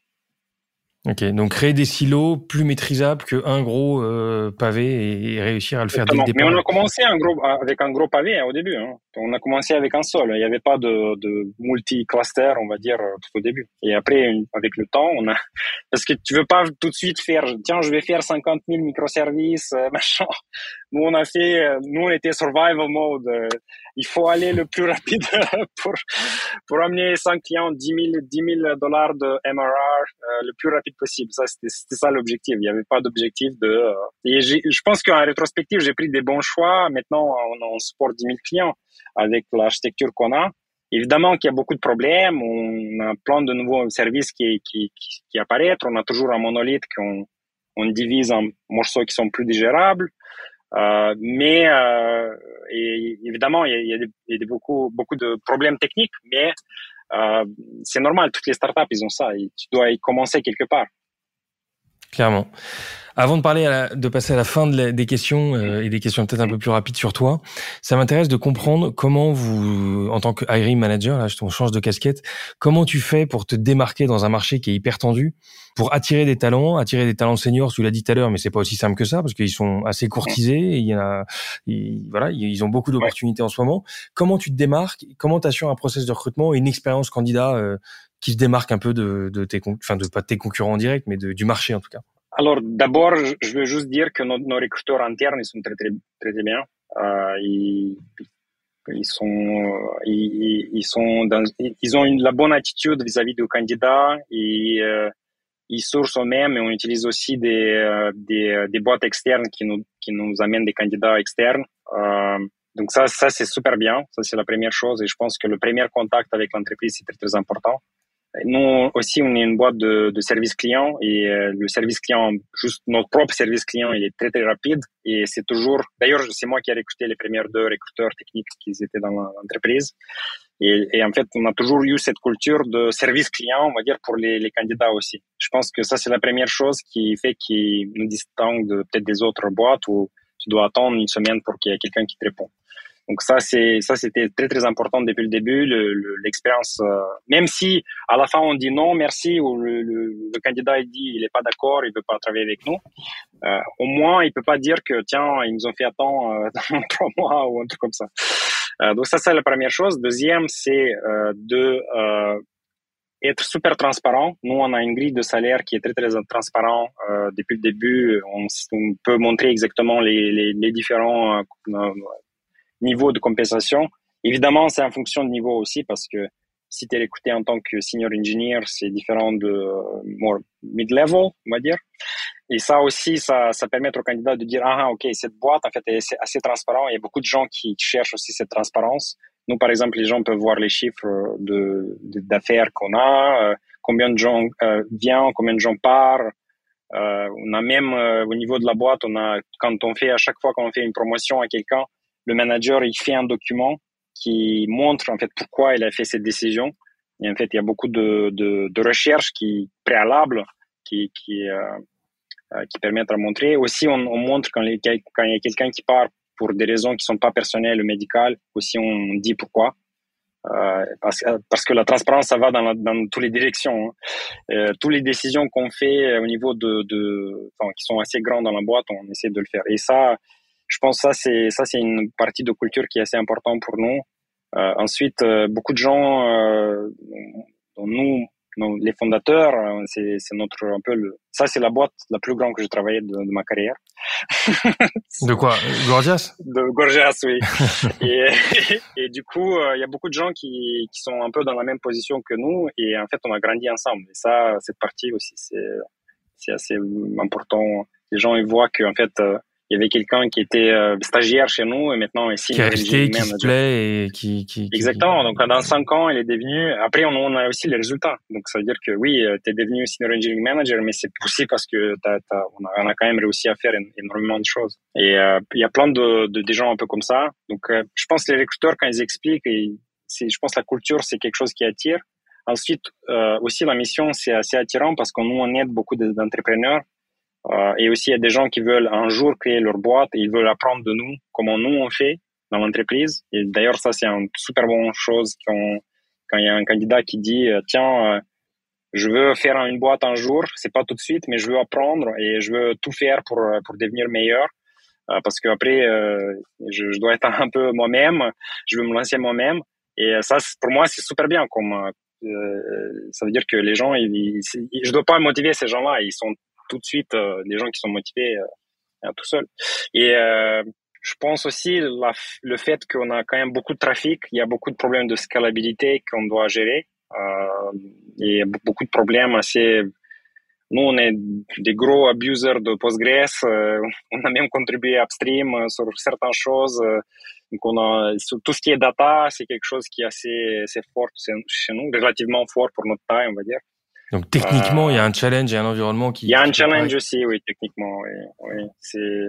Ok, donc créer des silos plus maîtrisables qu'un gros euh, pavé et réussir à le faire dès le départ. Mais on a commencé un gros, avec un gros pavé hein, au début. Hein. On a commencé avec un seul. Il n'y avait pas de, de multi-cluster, on va dire, tout au début. Et après, avec le temps, on a... Parce que tu ne veux pas tout de suite faire... Tiens, je vais faire cinquante mille microservices, machin. Nous, on a fait... Nous, on était survival mode. Il faut aller le plus rapide pour, pour amener cinq clients, dix mille dollars de M R R euh, le plus rapide possible. Ça, c'était, c'était ça l'objectif. Il n'y avait pas d'objectif de... Euh... Et j'ai, je pense qu'en rétrospective, j'ai pris des bons choix. Maintenant, on, on supporte dix mille clients avec l'architecture qu'on a. Évidemment qu'il y a beaucoup de problèmes. On a plein de nouveaux services qui, qui, qui, qui apparaissent. On a toujours un monolithe qu'on on divise en morceaux qui sont plus digérables. Euh, mais euh, et, évidemment, il y a, il y a, des, il y a des beaucoup, beaucoup de problèmes techniques, mais Euh, c'est normal, toutes les startups, ils ont ça. Et tu dois y commencer quelque part. clairement. Avant de parler, à la, de passer à la fin de la, des questions euh, et des questions peut-être un peu plus rapides sur toi, ça m'intéresse de comprendre comment vous, en tant que hiring manager, là, on change de casquette, comment tu fais pour te démarquer dans un marché qui est hyper tendu, pour attirer des talents, attirer des talents seniors. Tu l'as dit tout à l'heure, mais c'est pas aussi simple que ça parce qu'ils sont assez courtisés. Et il y en a, et, voilà, ils ont beaucoup d'opportunités en ce moment. Comment tu te démarques? Comment t'assures un process de recrutement et une expérience candidat euh, qui se démarque un peu de, de tes, enfin de pas de tes concurrents directs, mais de, du marché en tout cas? Alors, d'abord, je veux juste dire que nos, nos recruteurs internes, ils sont très, très, très bien. Euh, ils, ils sont, ils, ils sont dans, ils ont une, la bonne attitude vis-à-vis du candidat et euh, ils sourcent eux-mêmes et on utilise aussi des, des, des boîtes externes qui nous, qui nous amènent des candidats externes. Euh, donc ça, ça, c'est super bien. Ça, c'est la première chose et je pense que le premier contact avec l'entreprise, c'est très, très important. Nous aussi, on est une boîte de, de service client et euh, le service client, juste notre propre service client, il est très, très rapide et c'est toujours... D'ailleurs, c'est moi qui ai recruté les premiers deux recruteurs techniques qui étaient dans l'entreprise et, et en fait, on a toujours eu cette culture de service client, on va dire, pour les, les candidats aussi. Je pense que ça, c'est la première chose qui fait qu'il nous distingue de, peut-être des autres boîtes où tu dois attendre une semaine pour qu'il y ait quelqu'un qui te répond. Donc ça, c'est ça, c'était très très important depuis le début, le, le, l'expérience. Euh, même si à la fin on dit non, merci, ou le, le, le candidat il dit il est pas d'accord, il veut pas travailler avec nous. Euh, au moins, il peut pas dire que tiens, ils nous ont fait attendre euh, trois mois ou un truc comme ça. Euh, donc ça, c'est la première chose. Deuxième, c'est euh, de euh, être super transparent. Nous, on a une grille de salaire qui est très très transparent euh, depuis le début. On, on peut montrer exactement les les, les différents euh, euh, niveau de compensation. Évidemment, c'est en fonction de niveau aussi, parce que si tu es recruté en tant que senior engineer, c'est différent de more mid-level, on va dire. Et ça aussi, ça, ça permet au candidat de dire « Ah, ok, cette boîte, en fait, elle, c'est assez transparent. » Il y a beaucoup de gens qui cherchent aussi cette transparence. Nous, par exemple, les gens peuvent voir les chiffres de, de, d'affaires qu'on a, euh, combien de gens euh, viennent, combien de gens partent. Euh, on a même, euh, au niveau de la boîte, on a, quand on fait, à chaque fois qu'on fait une promotion à quelqu'un, le manager, il fait un document qui montre en fait pourquoi il a fait cette décision. Et en fait, il y a beaucoup de, de, de recherches qui préalables qui qui, euh, qui permettent à montrer. Aussi, on, on montre quand, les, quand il y a quelqu'un qui part pour des raisons qui sont pas personnelles ou médicales. Aussi, on dit pourquoi. Euh, parce, parce que la transparence, ça va dans, la, dans toutes les directions. Hein. Euh, toutes les décisions qu'on fait au niveau de, de enfin, qui sont assez grandes dans la boîte, on essaie de le faire. Et ça. Je pense que ça c'est, ça, c'est une partie de culture qui est assez importante pour nous. Euh, ensuite, euh, beaucoup de gens, euh, dont nous, nos, les fondateurs, c'est, c'est notre, un peu le, ça, c'est la boîte la plus grande que j'ai travaillé de, de ma carrière. De quoi? Gorgias? De Gorgias, oui. et, et, et du coup, il euh, y a beaucoup de gens qui, qui sont un peu dans la même position que nous. Et en fait, on a grandi ensemble. Et ça, cette partie aussi, c'est, c'est assez important. Les gens, ils voient qu'en fait, euh, il y avait quelqu'un qui était euh, stagiaire chez nous et maintenant est senior engineer manager. Qui se plaît et qui, qui, qui... Exactement. Donc, dans cinq ans, il est devenu... Après, on, on a aussi les résultats. Donc, ça veut dire que oui, tu es devenu senior engineering manager, mais c'est aussi parce que t'as, t'as, on, a, on a quand même réussi à faire énormément de choses. Et il euh, y a plein de, de, de gens un peu comme ça. Donc, euh, je pense que les recruteurs, quand ils expliquent, et c'est, je pense que la culture, c'est quelque chose qui attire. Ensuite, euh, aussi, la mission, c'est assez attirant parce que nous, on aide beaucoup d'entrepreneurs. Euh, et aussi, il y a des gens qui veulent un jour créer leur boîte et ils veulent apprendre de nous, comment nous on fait dans l'entreprise. Et d'ailleurs, ça, c'est une super bonne chose quand, quand il y a un candidat qui dit, tiens, euh, je veux faire une boîte un jour, c'est pas tout de suite, mais je veux apprendre et je veux tout faire pour, pour devenir meilleur. Euh, parce qu'après, euh, je, je dois être un peu moi-même, je veux me lancer moi-même. Et ça, pour moi, c'est super bien comme, euh, ça veut dire que les gens, ils, ils, ils, je dois pas motiver ces gens-là, ils sont tout de suite euh, les gens qui sont motivés euh, tout seuls. Et euh, je pense aussi la, le fait qu'on a quand même beaucoup de trafic, il y a beaucoup de problèmes de scalabilité qu'on doit gérer euh, et beaucoup de problèmes assez... Nous, on est des gros abusers de Postgres, euh, on a même contribué upstream euh, sur certaines choses. Euh, donc on a, sur tout ce qui est data, c'est quelque chose qui est assez, assez fort chez nous, relativement fort pour notre taille, on va dire. Donc, techniquement, il euh, y a un challenge et un environnement qui... Il y a un challenge paraît. Aussi, oui, techniquement. Oui, oui. C'est,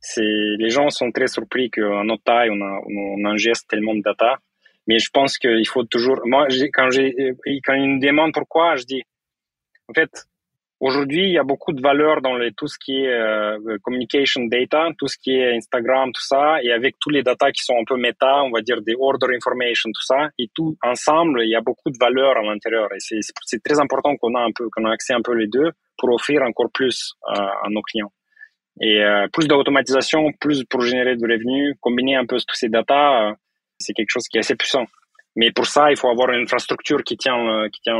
c'est, les gens sont très surpris qu'à notre taille, on, a, on ingeste tellement de data. Mais je pense qu'il faut toujours... Moi, j'ai, quand, j'ai, quand ils nous demandent pourquoi, je dis... En fait, Aujourd'hui, il y a beaucoup de valeur dans les, tout ce qui est euh, communication data, tout ce qui est Instagram, tout ça, et avec tous les data qui sont un peu méta, on va dire des order information, tout ça, et tout ensemble, il y a beaucoup de valeur à l'intérieur. Et c'est, c'est très important qu'on a un peu, qu'on a accès un peu les deux pour offrir encore plus euh, à nos clients. Et euh, plus d'automatisation, plus pour générer de revenus, combiner un peu tous ces data, euh, c'est quelque chose qui est assez puissant. Mais pour ça, il faut avoir une infrastructure qui tient, qui tient.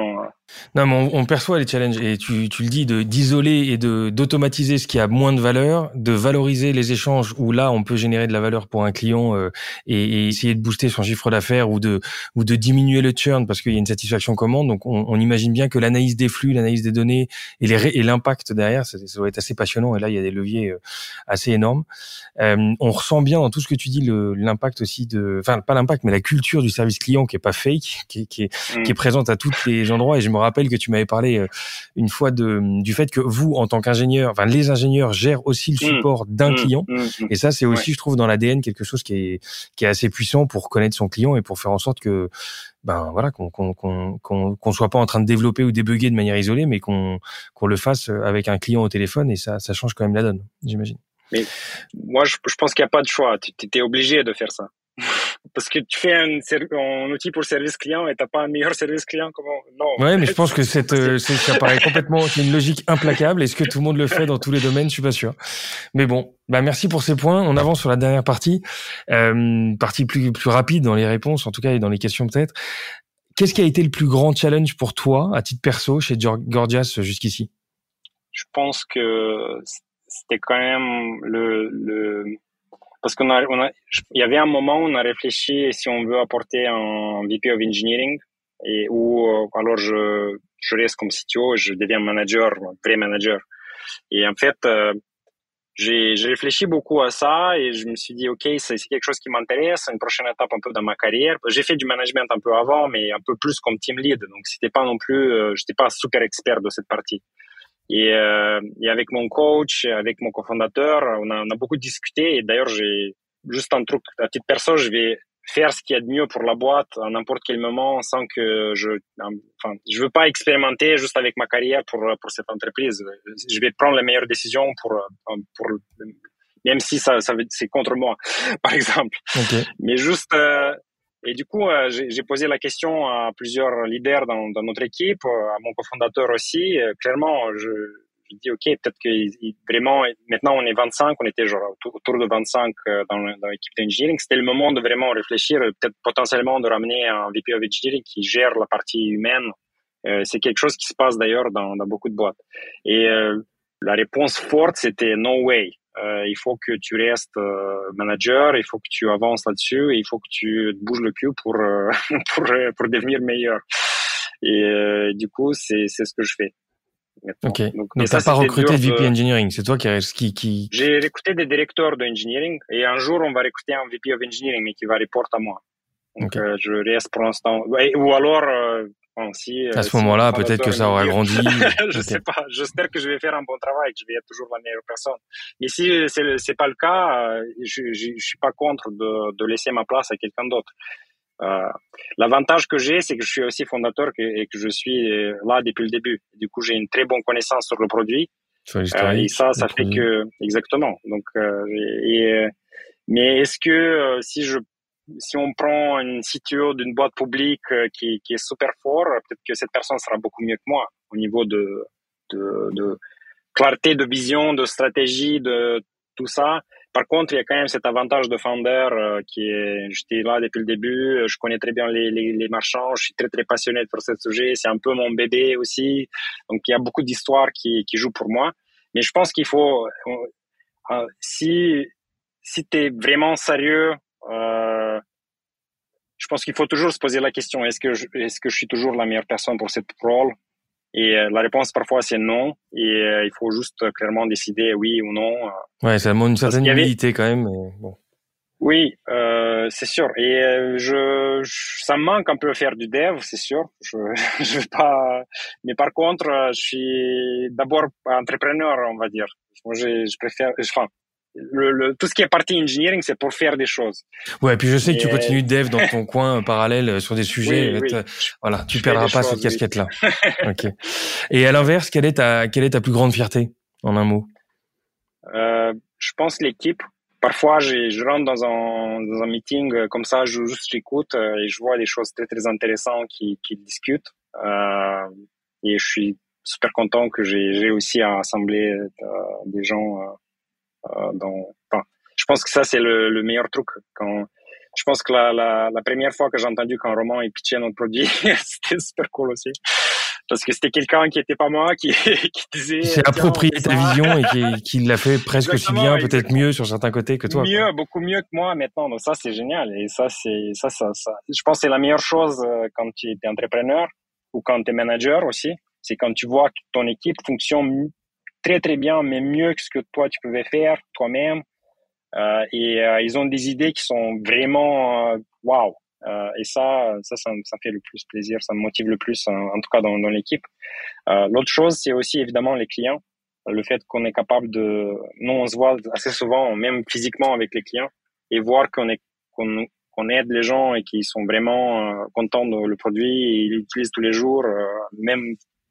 Non, mais on, on perçoit les challenges et tu, tu le dis de d'isoler et de d'automatiser ce qui a moins de valeur, de valoriser les échanges où là on peut générer de la valeur pour un client euh, et, et essayer de booster son chiffre d'affaires ou de ou de diminuer le churn parce qu'il y a une satisfaction commande. Donc on, on imagine bien que l'analyse des flux, l'analyse des données et les et l'impact derrière, ça, ça doit être assez passionnant. Et là, il y a des leviers assez énormes. Euh, on ressent bien dans tout ce que tu dis le, l'impact aussi de, enfin pas l'impact, mais la culture du service client, qui est pas fake, qui, qui, est, qui est présente à tous les endroits. Et je me rappelle que tu m'avais parlé une fois de, du fait que vous, en tant qu'ingénieur, enfin les ingénieurs gèrent aussi le support d'un client. Et ça, c'est aussi, ouais. je trouve, dans l'A D N quelque chose qui est, qui est assez puissant pour connaître son client et pour faire en sorte que, ben voilà, qu'on, qu'on, qu'on, qu'on, qu'on soit pas en train de développer ou débugger de manière isolée, mais qu'on, qu'on le fasse avec un client au téléphone. Et ça, ça change quand même la donne, j'imagine. Mais moi, je, je pense qu'il n'y a pas de choix. Tu étais obligé de faire ça. Parce que tu fais un, un outil pour service client et t'as pas un meilleur service client, comment? Non. Ouais, mais je pense que cette, euh, c'est, ça paraît complètement, c'est une logique implacable. Est-ce que tout le monde le fait dans tous les domaines? Je suis pas sûr. Mais bon. Bah, merci pour ces points. On avance sur la dernière partie. Euh, partie plus, plus rapide dans les réponses, en tout cas, et dans les questions peut-être. Qu'est-ce qui a été le plus grand challenge pour toi, à titre perso, chez Gorgias jusqu'ici? Je pense que c'était quand même le, le, parce qu'on a, on a, il y avait un moment où on a réfléchi si on veut apporter un V P of Engineering et où alors je, je reste comme C T O et je deviens manager, vrai manager. Et en fait, euh, j'ai, j'ai réfléchi beaucoup à ça et je me suis dit, OK, c'est, c'est quelque chose qui m'intéresse, c'est une prochaine étape un peu dans ma carrière. J'ai fait du management un peu avant, mais un peu plus comme team lead. Donc, c'était pas non plus, euh, j'étais pas super expert de cette partie. Et, euh, et avec mon coach, avec mon cofondateur, on a, on a beaucoup discuté. Et d'ailleurs, j'ai juste un truc à titre perso, je vais faire ce qu'il y a de mieux pour la boîte à n'importe quel moment, sans que je, enfin, je veux pas expérimenter juste avec ma carrière pour pour cette entreprise. Je vais prendre les meilleures décisions pour pour même si ça ça c'est contre moi, par exemple. Okay. Mais juste. Euh, Et du coup, euh, j'ai, j'ai posé la question à plusieurs leaders dans, dans notre équipe, à mon cofondateur aussi. Euh, clairement, je, je dis, OK, peut-être que il, vraiment, maintenant on est vingt-cinq, on était genre autour de vingt-cinq euh, dans, dans l'équipe d'engineering. C'était le moment de vraiment réfléchir, peut-être potentiellement de ramener un V P of Engineering qui gère la partie humaine. Euh, c'est quelque chose qui se passe d'ailleurs dans, dans beaucoup de boîtes. Et euh, la réponse forte, c'était « no way ». Euh, il faut que tu restes euh, manager, il faut que tu avances là-dessus et il faut que tu te bouges le cul pour euh, pour pour devenir meilleur. Et euh, du coup, c'est c'est ce que je fais. Maintenant. OK. Donc, Donc t'as ça, pas recruté de V P Engineering, c'est toi qui qui qui J'ai recruté des directeurs de engineering et un jour on va recruter un V P of Engineering mais qui va reporter à moi. Donc okay. euh, je reste pour l'instant ou alors euh, Bon, si, à ce euh, moment-là, si peut-être que ça aura grandi. je okay. sais pas. J'espère que je vais faire un bon travail, que je vais être toujours la meilleure personne. Mais si c'est, c'est pas le cas, je, je, je suis pas contre de, de laisser ma place à quelqu'un d'autre. Euh, l'avantage que j'ai, c'est que je suis aussi fondateur que, et que je suis là depuis le début. Du coup, j'ai une très bonne connaissance sur le produit. Sur euh, et ça, ça fait produit. que exactement. Donc, euh, et, mais est-ce que euh, si je Si on prend une C T O d'une boîte publique qui, qui est super fort, peut-être que cette personne sera beaucoup mieux que moi au niveau de, de, de clarté, de vision, de stratégie, de tout ça. Par contre, il y a quand même cet avantage de founder euh, qui est, j'étais là depuis le début, je connais très bien les, les, les marchands, je suis très, très passionné pour ce sujet, c'est un peu mon bébé aussi. Donc, il y a beaucoup d'histoires qui, qui jouent pour moi. Mais je pense qu'il faut, euh, si, si t'es vraiment sérieux, euh, je pense qu'il faut toujours se poser la question, est-ce que je, est-ce que je suis toujours la meilleure personne pour cette rôle? Et euh, la réponse parfois c'est non. Et euh, il faut juste euh, clairement décider oui ou non. Euh, ouais, ça demande une certaine humilité avait... quand même. Mais bon. Oui, euh, c'est sûr. Et euh, je, je, ça me manque un peu faire du dev, c'est sûr. Je, je vais pas. Mais par contre, je suis d'abord entrepreneur, on va dire. Moi, je, je préfère. Enfin. le, le, tout ce qui est partie engineering, c'est pour faire des choses. Ouais, et puis je sais et... que tu continues dev dans ton coin parallèle sur des sujets. Oui, oui. Te... Voilà, tu je perdras pas choses, cette oui. casquette-là. Ok. Et à l'inverse, quelle est ta, quelle est ta plus grande fierté en un mot? Euh, je pense l'équipe. Parfois, je, je rentre dans un, dans un meeting comme ça, je juste j'écoute euh, et je vois des choses très très intéressantes qui, qui discutent. Euh, et je suis super content que j'ai, j'ai aussi à assembler euh, des gens. Euh, dans, enfin, je pense que ça c'est le, le meilleur truc. Quand, je pense que la, la, la première fois que j'ai entendu qu'un Romain ait pitché notre produit, c'était super cool aussi. Parce que c'était quelqu'un qui n'était pas moi, qui, qui disait... Qui s'est approprié ta vision et qui, qui l'a fait presque exactement, aussi bien, exactement. Peut-être mieux sur certains côtés que toi. Mieux, quoi. Beaucoup mieux que moi maintenant. Donc ça, c'est génial. Et ça, c'est, ça, ça, ça. Je pense que c'est la meilleure chose quand tu es entrepreneur ou quand tu es manager aussi. C'est quand tu vois que ton équipe fonctionne très, très bien, mais mieux que ce que toi, tu pouvais faire toi-même. Euh, et euh, ils ont des idées qui sont vraiment waouh. Wow. Euh, et ça, ça, ça, ça me fait le plus plaisir, ça me motive le plus, en, en tout cas dans, dans l'équipe. Euh, l'autre chose, c'est aussi évidemment les clients, le fait qu'on est capable de, nous on se voit assez souvent, même physiquement avec les clients, et voir qu'on est, qu'on, qu'on aide les gens et qu'ils sont vraiment euh, contents de le produit, et ils l'utilisent tous les jours, euh, même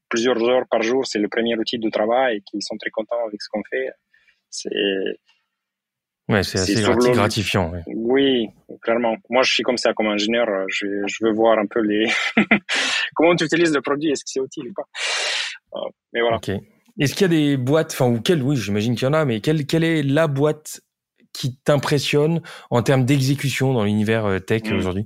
plusieurs heures par jour, c'est le premier outil de travail, et qu'ils sont très contents avec ce qu'on fait. C'est Ouais, c'est assez grati- gratifiant. Oui. oui, clairement. Moi, je suis comme ça, comme ingénieur. Je, je veux voir un peu les comment tu utilises le produit, est-ce que c'est utile ou pas. Euh, mais voilà. Okay. Est-ce qu'il y a des boîtes, enfin, ou quelle, oui, j'imagine qu'il y en a, mais quelle, quelle est la boîte qui t'impressionne en termes d'exécution dans l'univers tech mmh. aujourd'hui?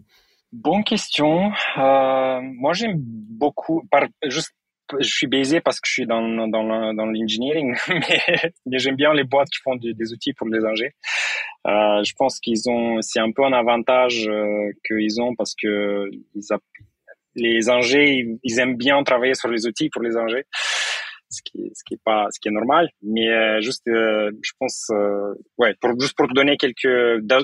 Bonne question. Euh, moi, j'aime beaucoup, par, juste, je suis biaisé parce que je suis dans dans dans l'engineering, mais, mais j'aime bien les boîtes qui font des, des outils pour les ingés. Euh, je pense qu'ils ont, c'est un peu un avantage euh, qu'ils ont parce que ils a, les ingés ils, ils aiment bien travailler sur les outils pour les ingés, ce qui ce qui est pas ce qui est normal. Mais euh, juste, euh, je pense, euh, ouais, pour juste pour te donner quelques da,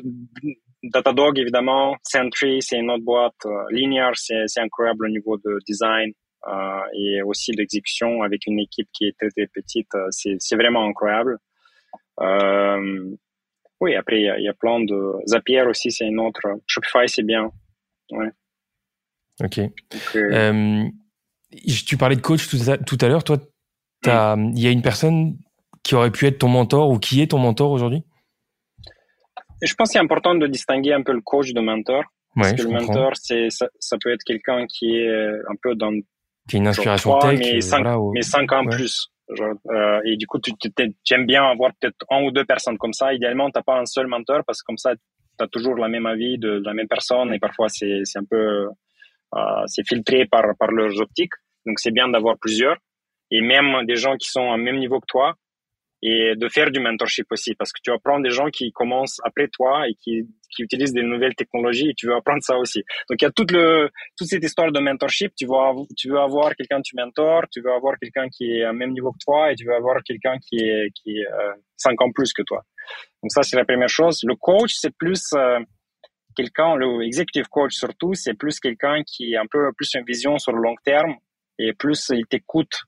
Datadog évidemment, Sentry c'est une autre boîte, euh, Linear c'est c'est incroyable au niveau de design. Euh, et aussi l'exécution avec une équipe qui est très, très petite, euh, c'est, c'est vraiment incroyable. Euh, oui, après, il y, y a plein de... Zapier aussi, c'est une autre. Shopify, c'est bien. Ouais. OK. Donc, euh... Euh, tu parlais de coach tout à, tout à l'heure. Toi, il mmh. y a une personne qui aurait pu être ton mentor ou qui est ton mentor aujourd'hui? Je pense que c'est important de distinguer un peu le coach de mentor. Parce ouais, que le mentor, comprends. c'est, ça, ça peut être quelqu'un qui est un peu dans... Qui est une inspiration genre, tech, mais cinq, voilà, ou... mais cinq ans ouais. plus. Genre, euh, et du coup, tu, tu, tu aimes bien avoir peut-être un ou deux personnes comme ça. Idéalement, t'as pas un seul mentor parce que comme ça, t'as toujours la même avis de, de la même personne et parfois c'est, c'est un peu, euh, c'est filtré par, par leurs optiques. Donc, c'est bien d'avoir plusieurs et même des gens qui sont au même niveau que toi et de faire du mentorship aussi parce que tu apprends des gens qui commencent après toi et qui, qui utilisent des nouvelles technologies et tu veux apprendre ça aussi. Donc, il y a toute le, toute cette histoire de mentorship. Tu veux, tu veux avoir quelqu'un que tu mentors, tu veux avoir quelqu'un qui est au même niveau que toi et tu veux avoir quelqu'un qui est, qui est euh, cinq ans plus que toi. Donc, ça, c'est la première chose. Le coach, c'est plus euh, quelqu'un, le executive coach surtout, c'est plus quelqu'un qui a un peu plus une vision sur le long terme et plus il t'écoute.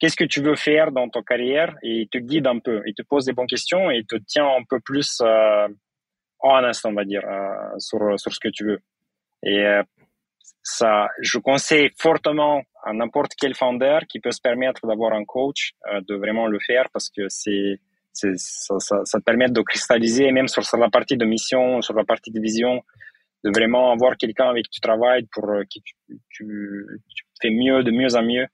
Qu'est-ce que tu veux faire dans ta carrière? Et il te guide un peu. Il te pose des bonnes questions et il te tient un peu plus, euh, en instant, on va dire, euh, sur, sur ce que tu veux. Et euh, ça, je conseille fortement à n'importe quel founder qui peut se permettre d'avoir un coach, euh, de vraiment le faire parce que c'est, c'est, ça, ça, ça te permet de cristalliser même sur, sur la partie de mission, sur la partie de vision, de vraiment avoir quelqu'un avec qui tu travailles pour euh, qui tu, tu, tu fais mieux, de mieux en mieux.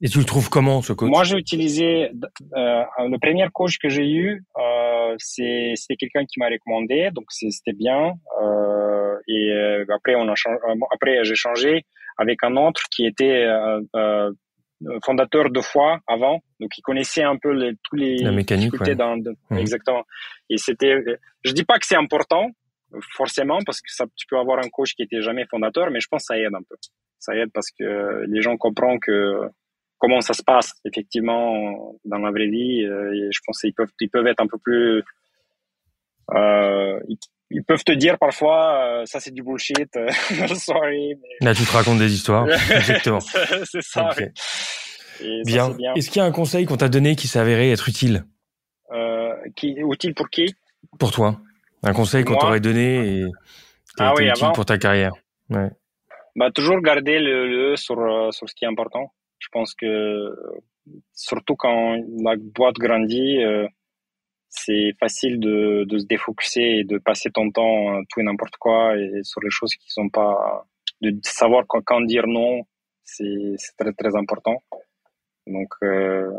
Et tu le trouves comment, ce coach? Moi, j'ai utilisé, euh, le premier coach que j'ai eu, euh, c'est, c'était quelqu'un qui m'a recommandé, donc c'est, c'était bien, euh, et euh, après, on a changé, après, j'ai changé avec un autre qui était, euh, euh fondateur de fois avant, donc il connaissait un peu les, tous les, la mécanique, difficultés ouais. dans, de, mmh. exactement. Et c'était, je dis pas que c'est important, forcément, parce que ça, tu peux avoir un coach qui était jamais fondateur, mais je pense que ça aide un peu. Ça aide parce que les gens comprennent que comment ça se passe effectivement dans la vraie vie. Et je pense qu'ils peuvent, ils peuvent être un peu plus. Euh, ils, ils peuvent te dire parfois, euh, ça c'est du bullshit. Sorry. Mais... Là, tu te racontes des histoires. Exactement. C'est ça. Okay. Et bien. Ça c'est bien. Est-ce qu'il y a un conseil qu'on t'a donné qui s'est avéré être utile? Euh... euh, qui, utile pour qui? Pour toi. Un conseil qu'on t'aurait donné et qui a ah été oui, utile avant. Pour ta carrière. Ouais. Bah, toujours garder le, le sur, sur ce qui est important. Je pense que, surtout quand la boîte grandit, euh, c'est facile de, de se défocuser et de passer ton temps tout et n'importe quoi et sur les choses qui sont pas, de savoir quand, quand dire non, c'est, c'est très, très important. Donc, euh,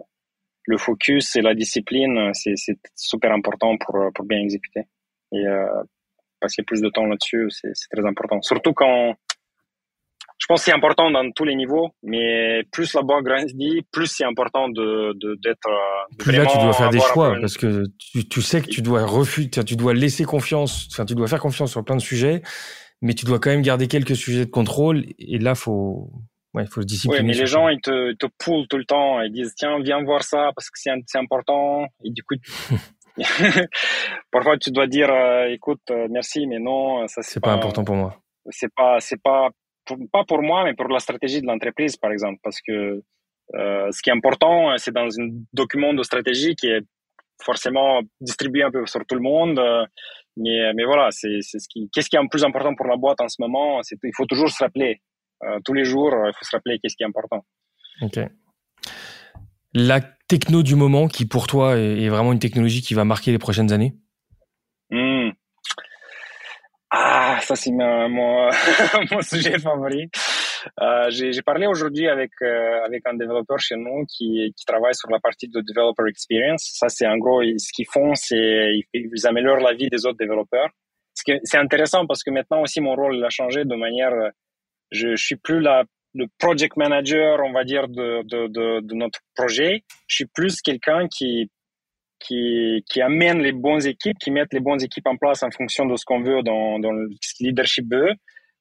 le focus et la discipline, c'est, c'est super important pour, pour bien exécuter. Et, euh, passer plus de temps là-dessus, c'est, c'est très important. Surtout quand, je pense que c'est important dans tous les niveaux, mais plus la boîte grandit, plus c'est important de, de, d'être. De plus là, tu dois faire des choix parce que tu, tu sais que tu dois refuser, tu dois laisser confiance, enfin, tu dois faire confiance sur plein de sujets, mais tu dois quand même garder quelques sujets de contrôle. Et là, faut, ouais, faut se discipliner. Oui, mais les gens, ils te, te pullent tout le temps. Ils disent, tiens, viens voir ça parce que c'est, c'est important. Et du coup, parfois, tu dois dire, écoute, merci, mais non, ça c'est, c'est pas, pas important pour moi. C'est pas, c'est pas, pas pour moi, mais pour la stratégie de l'entreprise, par exemple, parce que euh, ce qui est important, c'est dans un document de stratégie qui est forcément distribué un peu sur tout le monde. Euh, mais, mais voilà, c'est, c'est ce qui, qu'est-ce qui est le plus important pour la boîte en ce moment, c'est, il faut toujours se rappeler. Euh, tous les jours, il faut se rappeler qu'est-ce qui est important. Ok. La techno du moment qui, pour toi, est, est vraiment une technologie qui va marquer les prochaines années? mmh. Ah, ça c'est ma, mon, mon sujet favori. Euh, j'ai, j'ai parlé aujourd'hui avec euh, avec un développeur chez nous qui qui travaille sur la partie de developer experience. Ça c'est en gros ce qu'ils font, c'est ils, ils améliorent la vie des autres développeurs. Parce que c'est intéressant parce que maintenant aussi mon rôle a changé de manière. Je, je suis plus la le project manager, on va dire de de de, de notre projet. Je suis plus quelqu'un qui qui qui amène les bonnes équipes, qui mettent les bonnes équipes en place en fonction de ce qu'on veut dans dans le leadership B E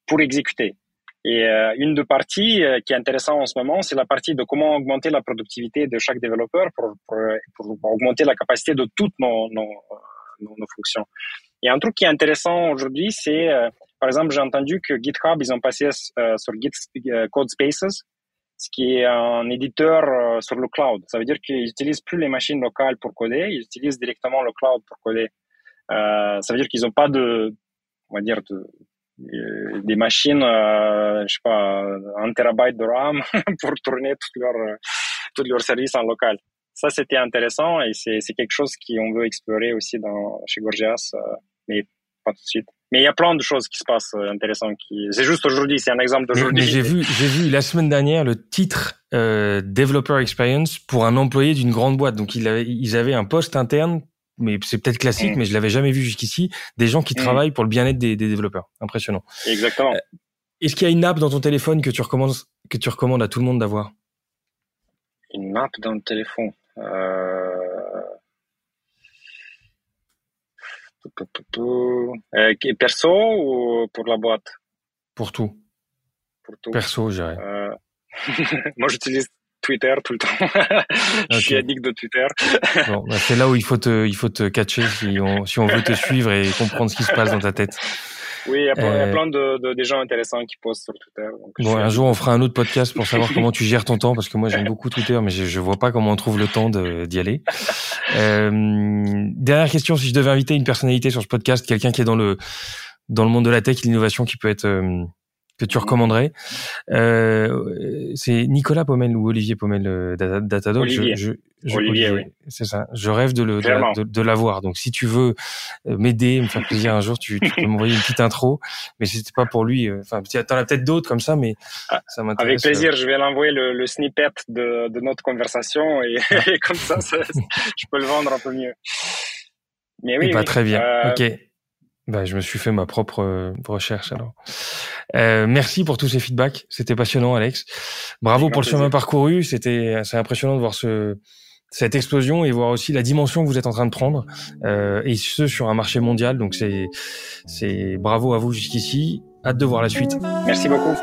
pour exécuter. Et euh, une des parties euh, qui est intéressante en ce moment, c'est la partie de comment augmenter la productivité de chaque développeur pour pour, pour augmenter la capacité de toutes nos nos, nos nos fonctions. Et un truc qui est intéressant aujourd'hui, c'est euh, par exemple, j'ai entendu que GitHub, ils ont passé euh, sur Git euh, Code Spaces, ce qui est un éditeur euh, sur le cloud. Ça veut dire qu'ils n'utilisent plus les machines locales pour coder, ils utilisent directement le cloud pour coder. Euh, ça veut dire qu'ils n'ont pas de, on va dire, de, euh, des machines, euh, je sais pas, un terabyte de RAM pour tourner tous leurs euh, tous leurs services en local. Ça, c'était intéressant et c'est, c'est quelque chose qu'on veut explorer aussi dans, chez Gorgias, euh, mais pas tout de suite. Mais il y a plein de choses qui se passent intéressantes. Qui... C'est juste aujourd'hui, c'est un exemple d'aujourd'hui. Mais, mais j'ai vu, j'ai vu la semaine dernière le titre euh, Developer Experience pour un employé d'une grande boîte. Donc il avait, ils avaient un poste interne, mais c'est peut-être classique, mmh. mais je l'avais jamais vu jusqu'ici. Des gens qui mmh. travaillent pour le bien-être des, des développeurs. Impressionnant. Exactement. Euh, est-ce qu'il y a une app dans ton téléphone que tu recommandes, que tu recommandes à tout le monde d'avoir? Une app dans le téléphone. Euh... Euh, perso ou pour la boîte? Pour tout. Pour tout. Perso, j'irais. Euh... Moi, j'utilise Twitter tout le temps. Je okay. suis addict de Twitter. Bon, bah, c'est là où il faut te, il faut te catcher si on, si on veut te suivre et comprendre ce qui se passe dans ta tête. Oui, il y a, euh... y a plein de, de, de gens intéressants qui postent sur Twitter. Donc bon, un jour, on fera un autre podcast pour savoir comment tu gères ton temps, parce que moi, j'aime beaucoup Twitter, mais je, je vois pas comment on trouve le temps de, d'y aller. Euh, dernière question, si je devais inviter une personnalité sur ce podcast, quelqu'un qui est dans le, dans le monde de la tech et de l'innovation qui peut être, euh, que tu recommanderais, euh, c'est Nicolas Pomel ou Olivier Pomel, euh, Datadog. Olivier. Je, je, je, Olivier, Olivier, oui. C'est ça. Je rêve de le, de, la, de, de l'avoir. Donc, si tu veux m'aider, me faire plaisir un jour, tu, tu peux m'envoyer une petite intro. Mais c'était pas pour lui. Enfin, t'en as peut-être d'autres comme ça, mais ah, ça m'intéresse. Avec plaisir, euh... je vais l'envoyer le, le snippet de, de notre conversation et, et comme ça, ça, je peux le vendre un peu mieux. Mais oui. Et bah, oui. Très bien. Euh... Ok. Bah, je me suis fait ma propre recherche alors. Euh, merci pour tous ces feedbacks, c'était passionnant Alex. Bravo c'est pour le plaisir. Chemin parcouru, c'était assez impressionnant de voir ce cette explosion et voir aussi la dimension que vous êtes en train de prendre euh, et ce sur un marché mondial. Donc c'est c'est bravo à vous jusqu'ici. Hâte de voir la suite. Merci beaucoup.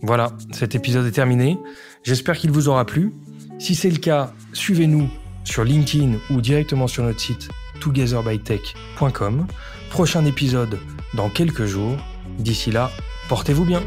Voilà, cet épisode est terminé. J'espère qu'il vous aura plu. Si c'est le cas, suivez-nous sur LinkedIn ou directement sur notre site together by tech dot com. Prochain épisode dans quelques jours. D'ici là, portez-vous bien.